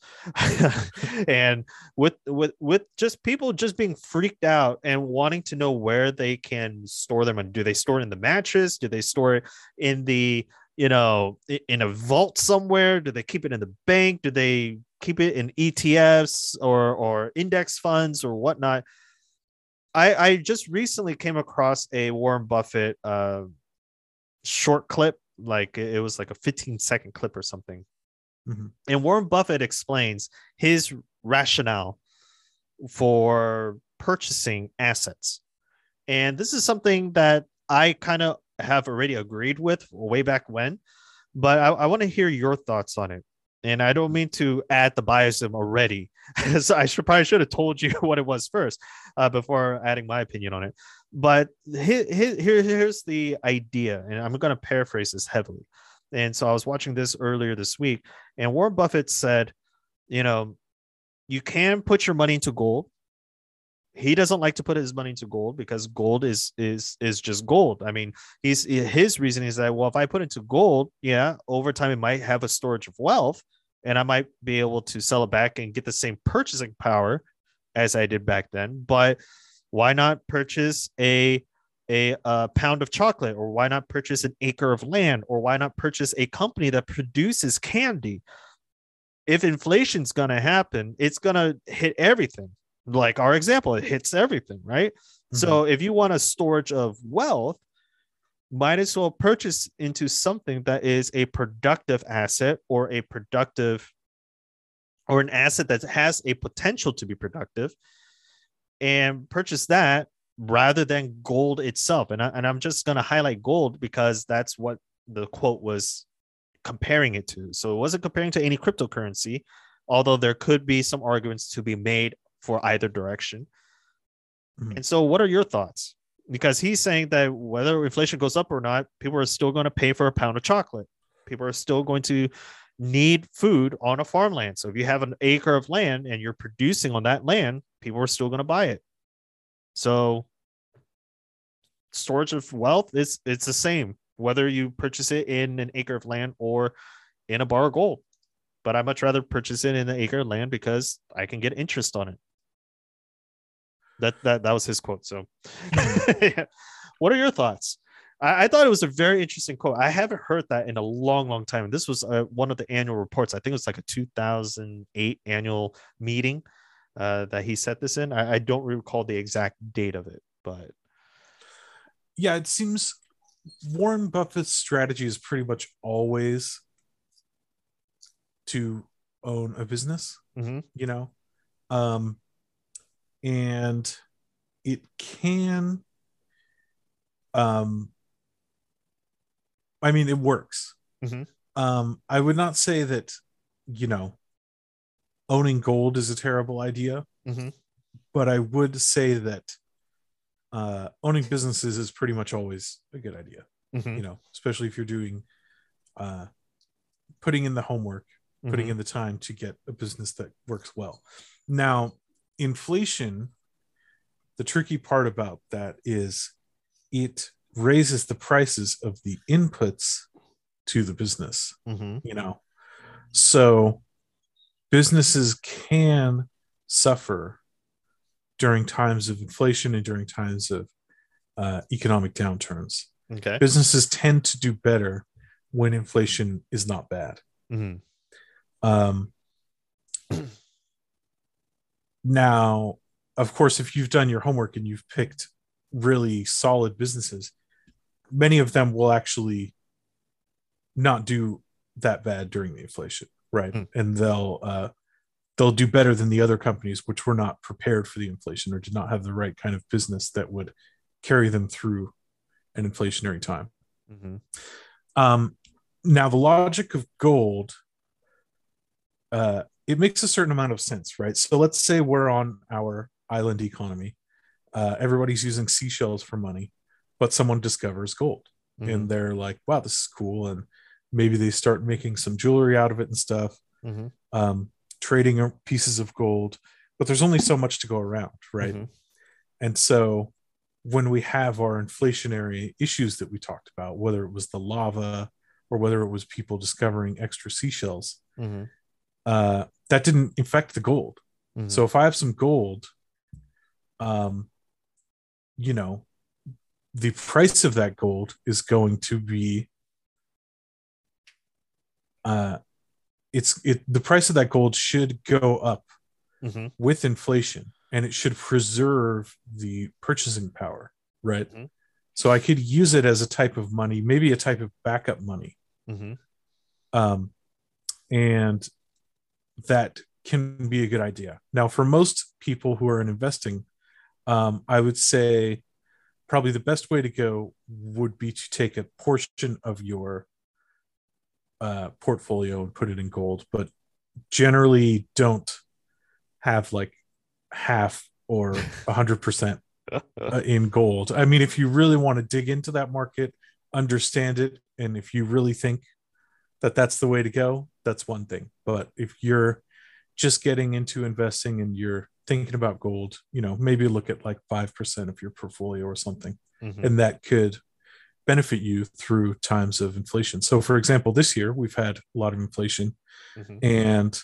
and with, with with just people just being freaked out and wanting to know where they can store their money. Do they store it in the mattress? Do they store it in the, you know, in a vault somewhere? Do they keep it in the bank? Do they keep it in E T Fs or, or index funds or whatnot? I, I just recently came across a Warren Buffett uh, short clip, like it was like a fifteen second clip or something. Mm-hmm. And Warren Buffett explains his rationale for purchasing assets. And this is something that I kind of have already agreed with way back when, but I, I want to hear your thoughts on it. And I don't mean to add the biasism already. So I should probably should have told you what it was first uh, before adding my opinion on it. But here, here, here's the idea, and I'm going to paraphrase this heavily. And so I was watching this earlier this week, and Warren Buffett said, you know, you can put your money into gold. He doesn't like to put his money into gold because gold is is is just gold. I mean, he's his reason is that, well, if I put into gold, yeah, over time it might have a storage of wealth, and I might be able to sell it back and get the same purchasing power as I did back then. But why not purchase a, a a pound of chocolate, or why not purchase an acre of land, or why not purchase a company that produces candy? If inflation's going to happen, it's going to hit everything. Like our example, it hits everything, right? Mm-hmm. So if you want a storage of wealth, might as well purchase into something that is a productive asset or a productive or an asset that has a potential to be productive, and purchase that rather than gold itself. And, I, and I'm just going to highlight gold because that's what the quote was comparing it to. So it wasn't comparing to any cryptocurrency, although there could be some arguments to be made for either direction. Mm-hmm. And so what are your thoughts because he's saying that whether inflation goes up or not, people are still going to pay for a pound of chocolate. People are still going to need food on a farmland. So if you have an acre of land and you're producing on that land, people are still going to buy it. So storage of wealth is it's the same, whether you purchase it in an acre of land or in a bar of gold. But I'd much rather purchase it in an acre of land because I can get interest on it. That that that was his quote. So yeah. What are your thoughts? I, I thought it was a very interesting quote. I haven't heard that in a long, long time. This was uh, one of the annual reports. I think it was like a two thousand eight annual meeting uh, that he said this in. I, I don't recall the exact date of it, but. Yeah, it seems Warren Buffett's strategy is pretty much always to own a business, mm-hmm. you know, um, and it can, um, I mean, it works. Mm-hmm. Um, I would not say that, you know, owning gold is a terrible idea, mm-hmm. but I would say that uh, owning businesses is pretty much always a good idea, mm-hmm. you know, especially if you're doing, uh, putting in the homework, putting mm-hmm. in the time to get a business that works well. Now, inflation, the tricky part about that is it raises the prices of the inputs to the business, mm-hmm. you know. So businesses can suffer during times of inflation and during times of uh, economic downturns. Okay. Businesses tend to do better when inflation is not bad. Mm-hmm. Um, now, of course, if you've done your homework and you've picked really solid businesses, many of them will actually not do that bad during the inflation, right? Mm. And they'll uh, they'll do better than the other companies, which were not prepared for the inflation or did not have the right kind of business that would carry them through an inflationary time. Mm-hmm. Um, now, the logic of gold. Uh, it makes a certain amount of sense, right? So let's say we're on our island economy. Uh, everybody's using seashells for money, but someone discovers gold mm-hmm. and they're like, wow, this is cool. And maybe they start making some jewelry out of it and stuff, mm-hmm. um, trading pieces of gold, but there's only so much to go around, right? Mm-hmm. And so when we have our inflationary issues that we talked about, whether it was the lava or whether it was people discovering extra seashells, mm-hmm. Uh, that didn't affect the gold. Mm-hmm. So if I have some gold, um, you know, the price of that gold is going to be, uh, it's it the price of that gold should go up mm-hmm. with inflation, and it should preserve the purchasing power, right? Mm-hmm. So I could use it as a type of money, maybe a type of backup money, mm-hmm. um, and that can be a good idea. Now, for most people who are in investing, um, I would say probably the best way to go would be to take a portion of your uh, portfolio and put it in gold, but generally don't have like half or one hundred percent in gold. I mean, if you really want to dig into that market, understand it, and if you really think that that's the way to go, that's one thing. But if you're just getting into investing and you're thinking about gold, you know, maybe look at like five percent of your portfolio or something. Mm-hmm. And that could benefit you through times of inflation. So for example, this year we've had a lot of inflation mm-hmm. and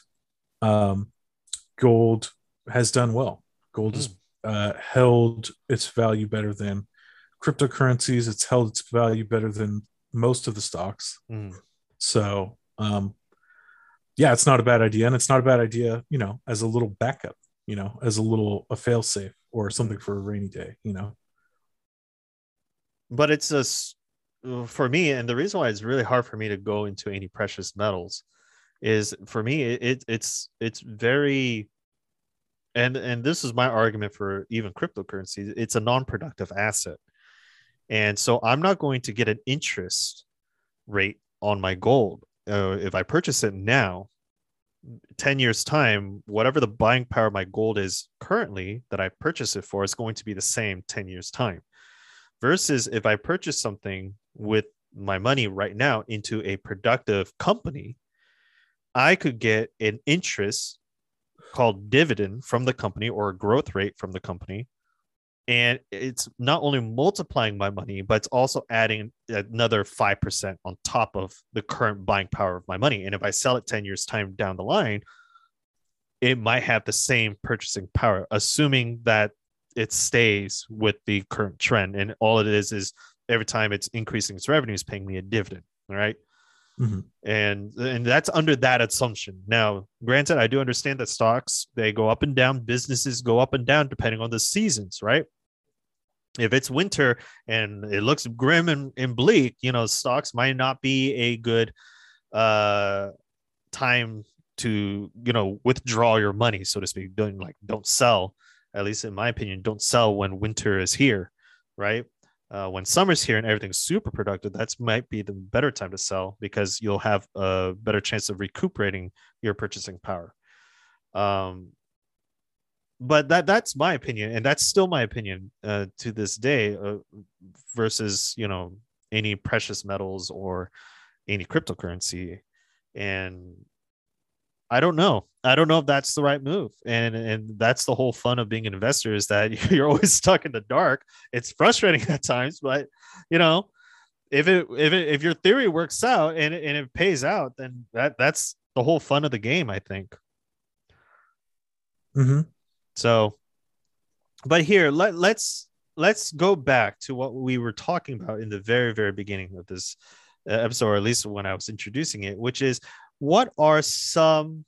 um, gold has done well. Gold has mm. uh, held its value better than cryptocurrencies. It's held its value better than most of the stocks. Mm. So, um, yeah, it's not a bad idea, and it's not a bad idea, you know, as a little backup, you know, as a little a fail safe or something for a rainy day, you know. But it's a, for me, and the reason why it's really hard for me to go into any precious metals is for me, it it's it's very, and and this is my argument for even cryptocurrencies. It's a non-productive asset, and so I'm not going to get an interest rate on my gold. Uh, if I purchase it now, ten years time, whatever the buying power of my gold is currently that I purchase it for is going to be the same ten years time. versus if I purchase something with my money right now into a productive company, I could get an interest called dividend from the company or a growth rate from the company. And it's not only multiplying my money, but it's also adding another five percent on top of the current buying power of my money. And if I sell it ten years time down the line, it might have the same purchasing power, assuming that it stays with the current trend. And all it is, is every time it's increasing its revenues, paying me a dividend. All right. Mm-hmm. And, and that's under that assumption. Now, granted, I do understand that stocks, they go up and down. Businesses go up and down depending on the seasons, right? If it's winter and it looks grim and, and bleak, you know, stocks might not be a good uh, time to, you know, withdraw your money, so to speak. Don't, like, don't sell, at least in my opinion, don't sell when winter is here, right? Uh, when summer's here and everything's super productive, that might be the better time to sell because you'll have a better chance of recuperating your purchasing power. Um, but that that's my opinion, and that's still my opinion uh, to this day uh, versus, you know, any precious metals or any cryptocurrency. And I don't know. I don't know if that's the right move. And and that's the whole fun of being an investor, is that you're always stuck in the dark. It's frustrating at times, but you know, if it if it, if your theory works out and and it pays out, then that that's the whole fun of the game, I think. Mm-hmm. So, but here let let's let's go back to what we were talking about in the very very beginning of this episode, or at least when I was introducing it, which is, what are some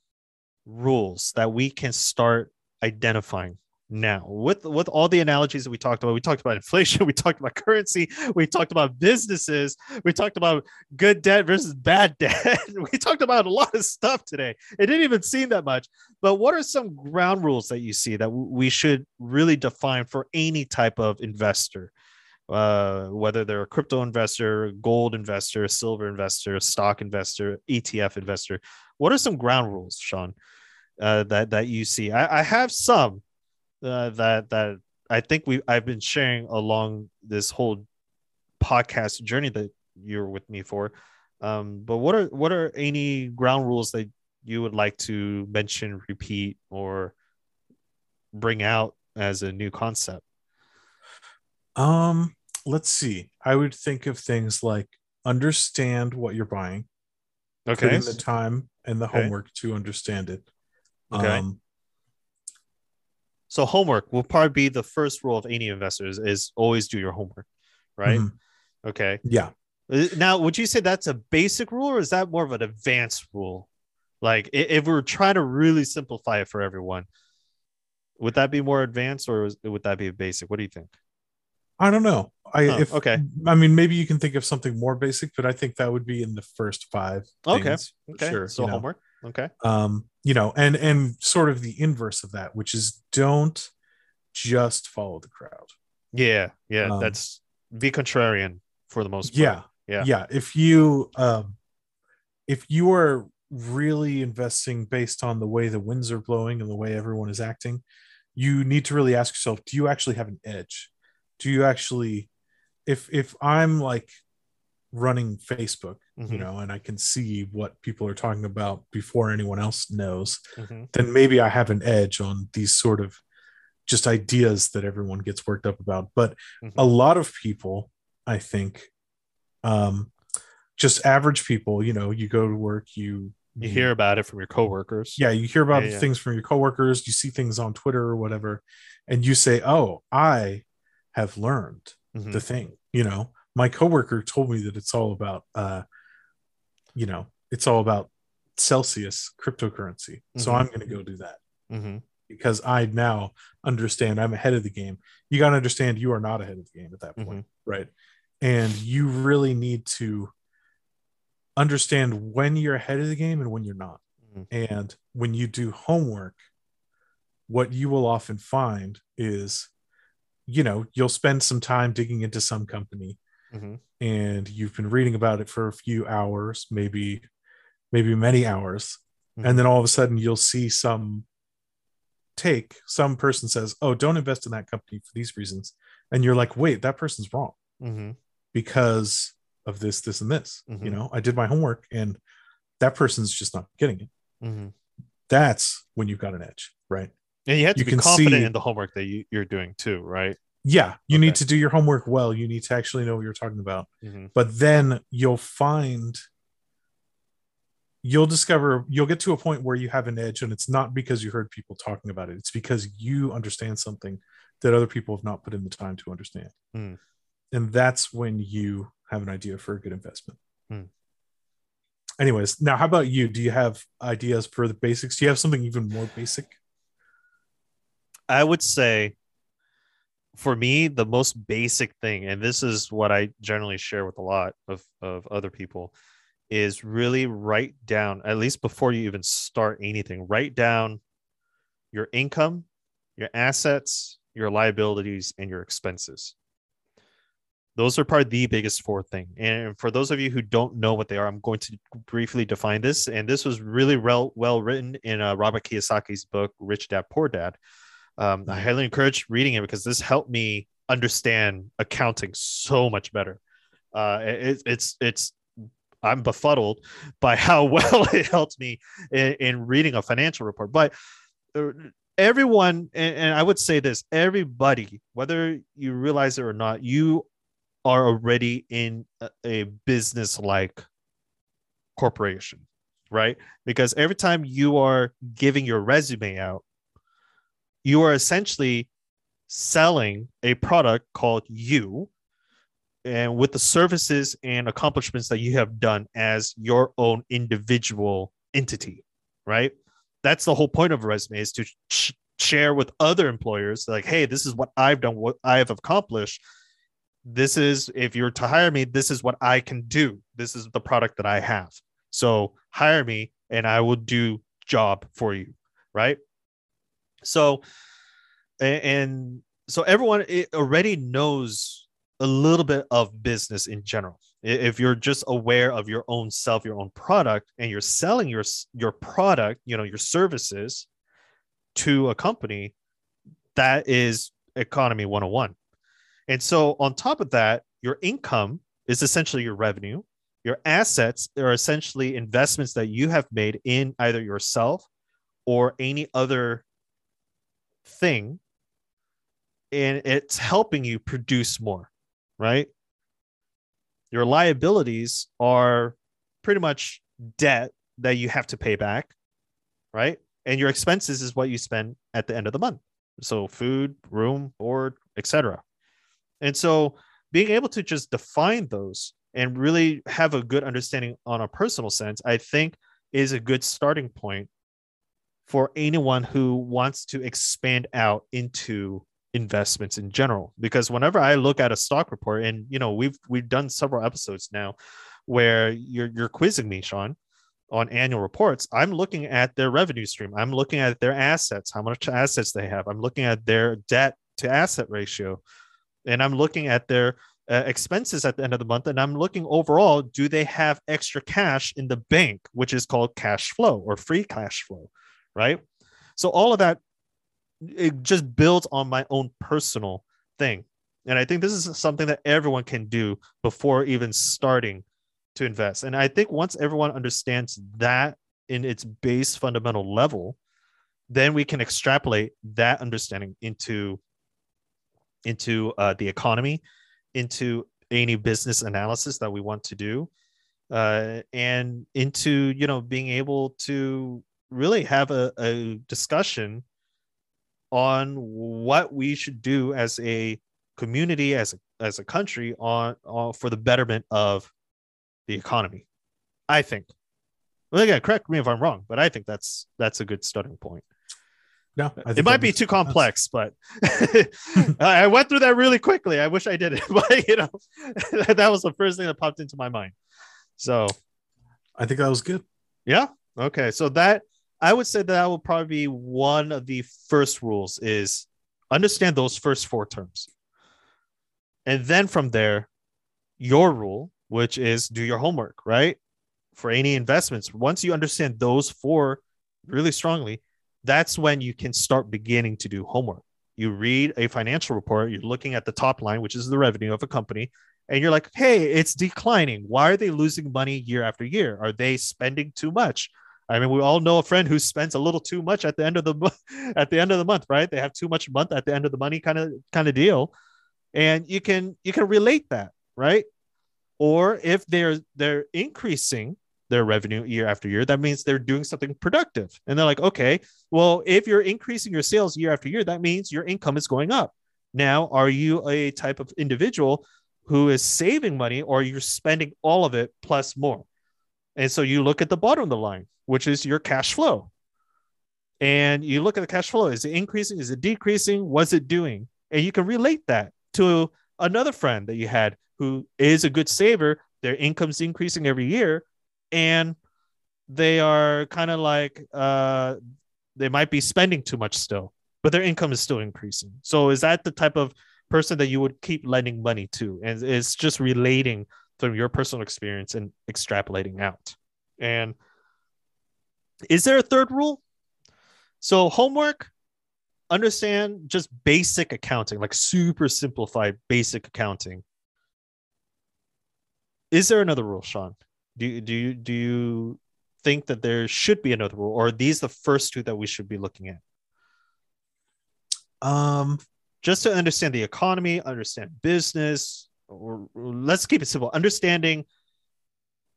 rules that we can start identifying now with, with all the analogies that we talked about? We talked about inflation. We talked about currency. We talked about businesses. We talked about good debt versus bad debt. We talked about a lot of stuff today. It didn't even seem that much, but what are some ground rules that you see that we should really define for any type of investor? Uh, whether they're a crypto investor, gold investor, silver investor, stock investor, E T F investor, what are some ground rules, Sean, uh, that that you see? I, I have some uh, that that I think we I've been sharing along this whole podcast journey that you're with me for. Um, but what are what are any ground rules that you would like to mention, repeat, or bring out as a new concept? Um. Let's see. I would think of things like understand what you're buying. Okay. Put in the time and the okay. homework to understand it. Okay. Um, so homework will probably be the first rule of any investors, is always do your homework, right? Mm-hmm. Okay. Yeah. Now, would you say that's a basic rule, or is that more of an advanced rule? Like, if we're trying to really simplify it for everyone, would that be more advanced, or would that be a basic? What do you think? I don't know. I oh, if okay. I mean, maybe you can think of something more basic, but I think that would be in the first five. Okay. Okay. Sure. So homework. Know. Okay. Um, you know, and and sort of the inverse of that, which is don't just follow the crowd. Yeah. Yeah. Um, that's be contrarian for the most part. Yeah. Yeah. Yeah. If you um, if you are really investing based on the way the winds are blowing and the way everyone is acting, you need to really ask yourself: do you actually have an edge? Do you actually, if if I'm like running Facebook, mm-hmm. you know, and I can see what people are talking about before anyone else knows, mm-hmm. then maybe I have an edge on these sort of just ideas that everyone gets worked up about. But mm-hmm. a lot of people, I think, um, just average people, you know, you go to work, you you hear about it from your coworkers. Yeah, you hear about yeah, yeah. things from your coworkers. You see things on Twitter or whatever, and you say, "Oh, I." have learned mm-hmm. the thing, you know, my coworker told me that it's all about, uh, you know, it's all about Celsius cryptocurrency. Mm-hmm. So I'm going to go do that mm-hmm. because I now understand I'm ahead of the game. You got to understand you are not ahead of the game at that point. Mm-hmm. Right. And you really need to understand when you're ahead of the game and when you're not. Mm-hmm. And when you do homework, what you will often find is, you know, you'll spend some time digging into some company mm-hmm. and you've been reading about it for a few hours, maybe, maybe many hours. Mm-hmm. And then all of a sudden you'll see some take, some person says, "Oh, don't invest in that company for these reasons." And you're like, wait, that person's wrong. mm-hmm. because of this, this, and this, mm-hmm. you know, I did my homework and that person's just not getting it. Mm-hmm. That's when you've got an edge, right? And you have to you be confident see, in the homework that you, you're doing too, right? Yeah. You okay. need to do your homework well. You need to actually know what you're talking about. Mm-hmm. But then you'll find, you'll discover, you'll get to a point where you have an edge, and it's not because you heard people talking about it. It's because you understand something that other people have not put in the time to understand. Mm. And that's when you have an idea for a good investment. Mm. Anyways, now how about you? Do you have ideas for the basics? Do you have something even more basic? I would say for me, the most basic thing, and this is what I generally share with a lot of, of other people, is really write down, at least before you even start anything, write down your income, your assets, your liabilities, and your expenses. Those are probably the biggest four thing. And for those of you who don't know what they are, I'm going to briefly define this. And this was really well, well written in uh, Robert Kiyosaki's book, Rich Dad, Poor Dad. Um, I highly encourage reading it because this helped me understand accounting so much better. Uh, it, it's, it's, I'm befuddled by how well it helped me in, in reading a financial report. But everyone, and, and I would say this, everybody, whether you realize it or not, you are already in a business-like corporation, right? Because every time you are giving your resume out, you are essentially selling a product called you, and with the services and accomplishments that you have done as your own individual entity, right? That's the whole point of a resume, is to sh- share with other employers, like, hey, this is what I've done, what I have accomplished. This is, if you're to hire me, this is what I can do. This is the product that I have. So hire me and I will do job for you, right? So, and so everyone already knows a little bit of business in general. If you're just aware of your own self, your own product, and you're selling your, your product, you know, your services to a company, that is economy one oh one. And so on top of that, your income is essentially your revenue. Your assets are essentially investments that you have made in either yourself or any other thing, and it's helping you produce more, right? Your liabilities are pretty much debt that you have to pay back, right? And your expenses is what you spend at the end of the month. So food, room, board, et cetera. And so being able to just define those and really have a good understanding on a personal sense, I think is a good starting point for anyone who wants to expand out into investments in general. Because whenever I look at a stock report, and you know, we've we've done several episodes now where you're you're quizzing me, Sean, on annual reports, I'm looking at their revenue stream, I'm looking at their assets, how much assets they have, I'm looking at their debt to asset ratio, and I'm looking at their uh, expenses at the end of the month, and I'm looking overall, do they have extra cash in the bank, which is called cash flow or free cash flow, right? So all of that, it just builds on my own personal thing. And I think this is something that everyone can do before even starting to invest. And I think once everyone understands that in its base fundamental level, then we can extrapolate that understanding into into uh, the economy, into any business analysis that we want to do, uh, and into, you know, being able to really have a, a discussion on what we should do as a community, as a, as a country, on, on for the betterment of the economy. I think, well, again, correct me if I'm wrong, but I think that's that's a good starting point. No, it might be too complex, but I went through that really quickly. I wish I did it, but you know, that was the first thing that popped into my mind. So I think that was good. Yeah. Okay. So that, I would say that will probably be one of the first rules, is understand those first four terms. And then from there, your rule, which is do your homework, right? For any investments. Once you understand those four really strongly, that's when you can start beginning to do homework. You read a financial report, you're looking at the top line, which is the revenue of a company, and you're like, hey, it's declining. Why are they losing money year after year? Are they spending too much? I mean, we all know a friend who spends a little too much at the end of the at the end of the month, right? They have too much month at the end of the money kind of kind of deal. And you can you can relate that, right? Or if they're they're increasing their revenue year after year, that means they're doing something productive. And they're like, okay, well, if you're increasing your sales year after year, that means your income is going up. Now, are you a type of individual who is saving money, or you're spending all of it plus more? And so you look at the bottom of the line, which is your cash flow. And you look at the cash flow. Is it increasing? Is it decreasing? What's it doing? And you can relate that to another friend that you had who is a good saver. Their income's increasing every year. And they are kind of like, uh, they might be spending too much still, but their income is still increasing. So is that the type of person that you would keep lending money to? And it's just relating from your personal experience and extrapolating out. And is there a third rule? So homework, understand just basic accounting, like super simplified basic accounting. Is there another rule, Sean? Do, do you do you think that there should be another rule, or are these the first two that we should be looking at? Um, just to understand the economy, understand business, or, or let's keep it simple. Understanding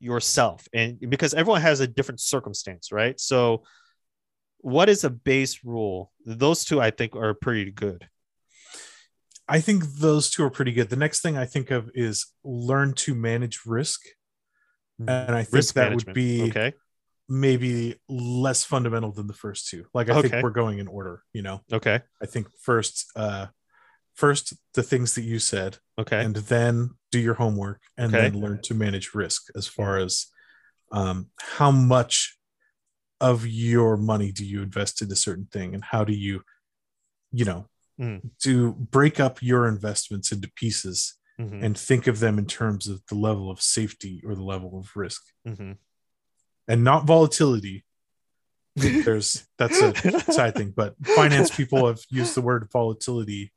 yourself, and because everyone has a different circumstance, right? So, what is a base rule? Those two, I think, are pretty good. I think those two are pretty good. The next thing I think of is learn to manage risk. And I think risk that management would be okay. Maybe less fundamental than the first two. Like I okay. think we're going in order, you know? Okay. I think first, uh, first the things that you said, okay, and then do your homework, and okay. then learn to manage risk as far as um, how much of your money do you invest in a certain thing, and how do you, you know, mm. to break up your investments into pieces. Mm-hmm. And think of them in terms of the level of safety or the level of risk, mm-hmm. and not volatility. There's that's a side thing, but finance people have used the word volatility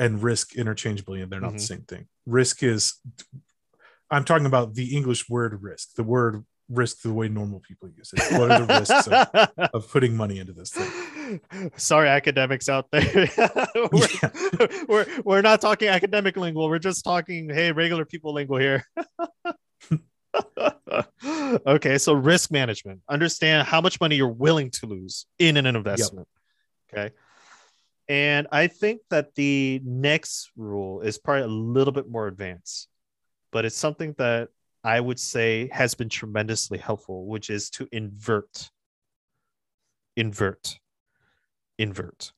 and risk interchangeably, and they're not mm-hmm. the same thing. Risk is, I'm talking about the English word risk, the word risk the way normal people use it. What are the risks of, of putting money into this thing? Sorry, academics out there. we're, yeah. we're, we're not talking academic lingual. We're just talking, hey, regular people lingual here. Okay, so risk management. Understand how much money you're willing to lose in an investment. Yep. Okay. And I think that the next rule is probably a little bit more advanced, but it's something that I would say has been tremendously helpful, which is to invert. Invert. Invert.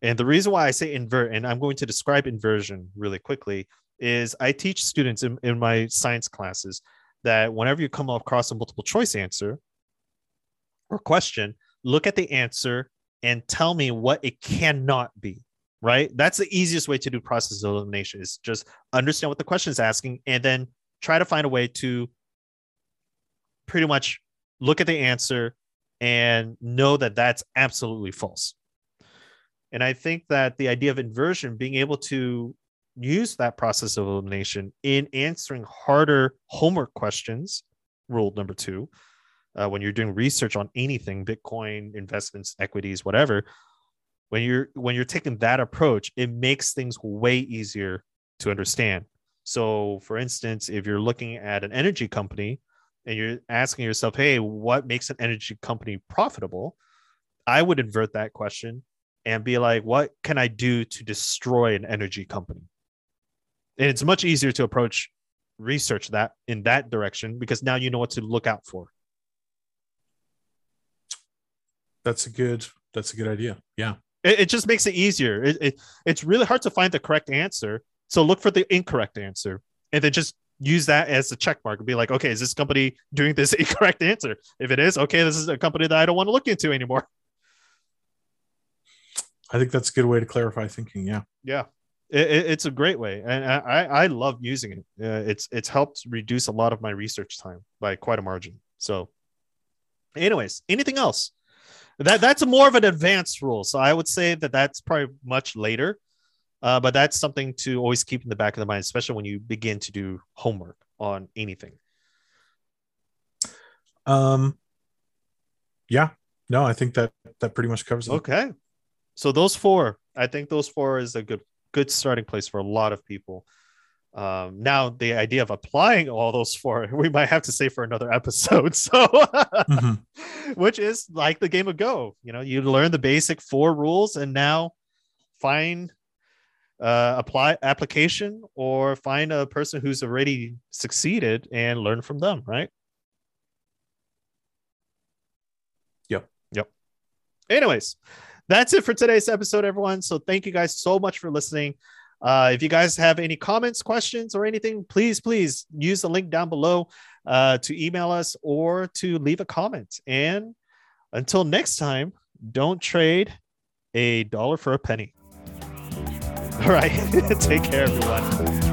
And the reason why I say invert, and I'm going to describe inversion really quickly, is I teach students in, in my science classes that whenever you come across a multiple choice answer or question, look at the answer and tell me what it cannot be, right? That's the easiest way to do process elimination, is just understand what the question is asking and then try to find a way to pretty much look at the answer and know that that's absolutely false. And I think that the idea of inversion, being able to use that process of elimination in answering harder homework questions, rule number two, uh, when you're doing research on anything, Bitcoin, investments, equities, whatever, when you're when you're taking that approach, it makes things way easier to understand. So for instance, if you're looking at an energy company and you're asking yourself, hey, what makes an energy company profitable? I would invert that question and be like, what can I do to destroy an energy company? And it's much easier to approach research that in that direction, because now you know what to look out for. That's a good, that's a good idea. Yeah. It, it just makes it easier. It, it, it's really hard to find the correct answer. So look for the incorrect answer and then just use that as a check mark and be like, okay, is this company doing this incorrect answer? If it is, okay, this is a company that I don't want to look into anymore. I think that's a good way to clarify thinking. Yeah. Yeah. It, it, it's a great way. And I, I love using it. Uh, it's, it's helped reduce a lot of my research time by quite a margin. So anyways, anything else? That that's more of an advanced rule. So I would say that that's probably much later. Uh, but that's something to always keep in the back of the mind, especially when you begin to do homework on anything. Um, yeah, no, I think that that pretty much covers it. Okay. So those four, I think those four is a good, good starting place for a lot of people. Um, now the idea of applying all those four, we might have to say for another episode. So, mm-hmm. Which is like the game of Go, you know, you learn the basic four rules and now find Uh, apply application or find a person who's already succeeded and learn from them, right? Yep. Yep. Anyways, that's it for today's episode, everyone. So thank you guys so much for listening. Uh, if you guys have any comments, questions, or anything, please, please use the link down below uh, to email us or to leave a comment. And until next time, don't trade a dollar for a penny. All right. Take care, everyone.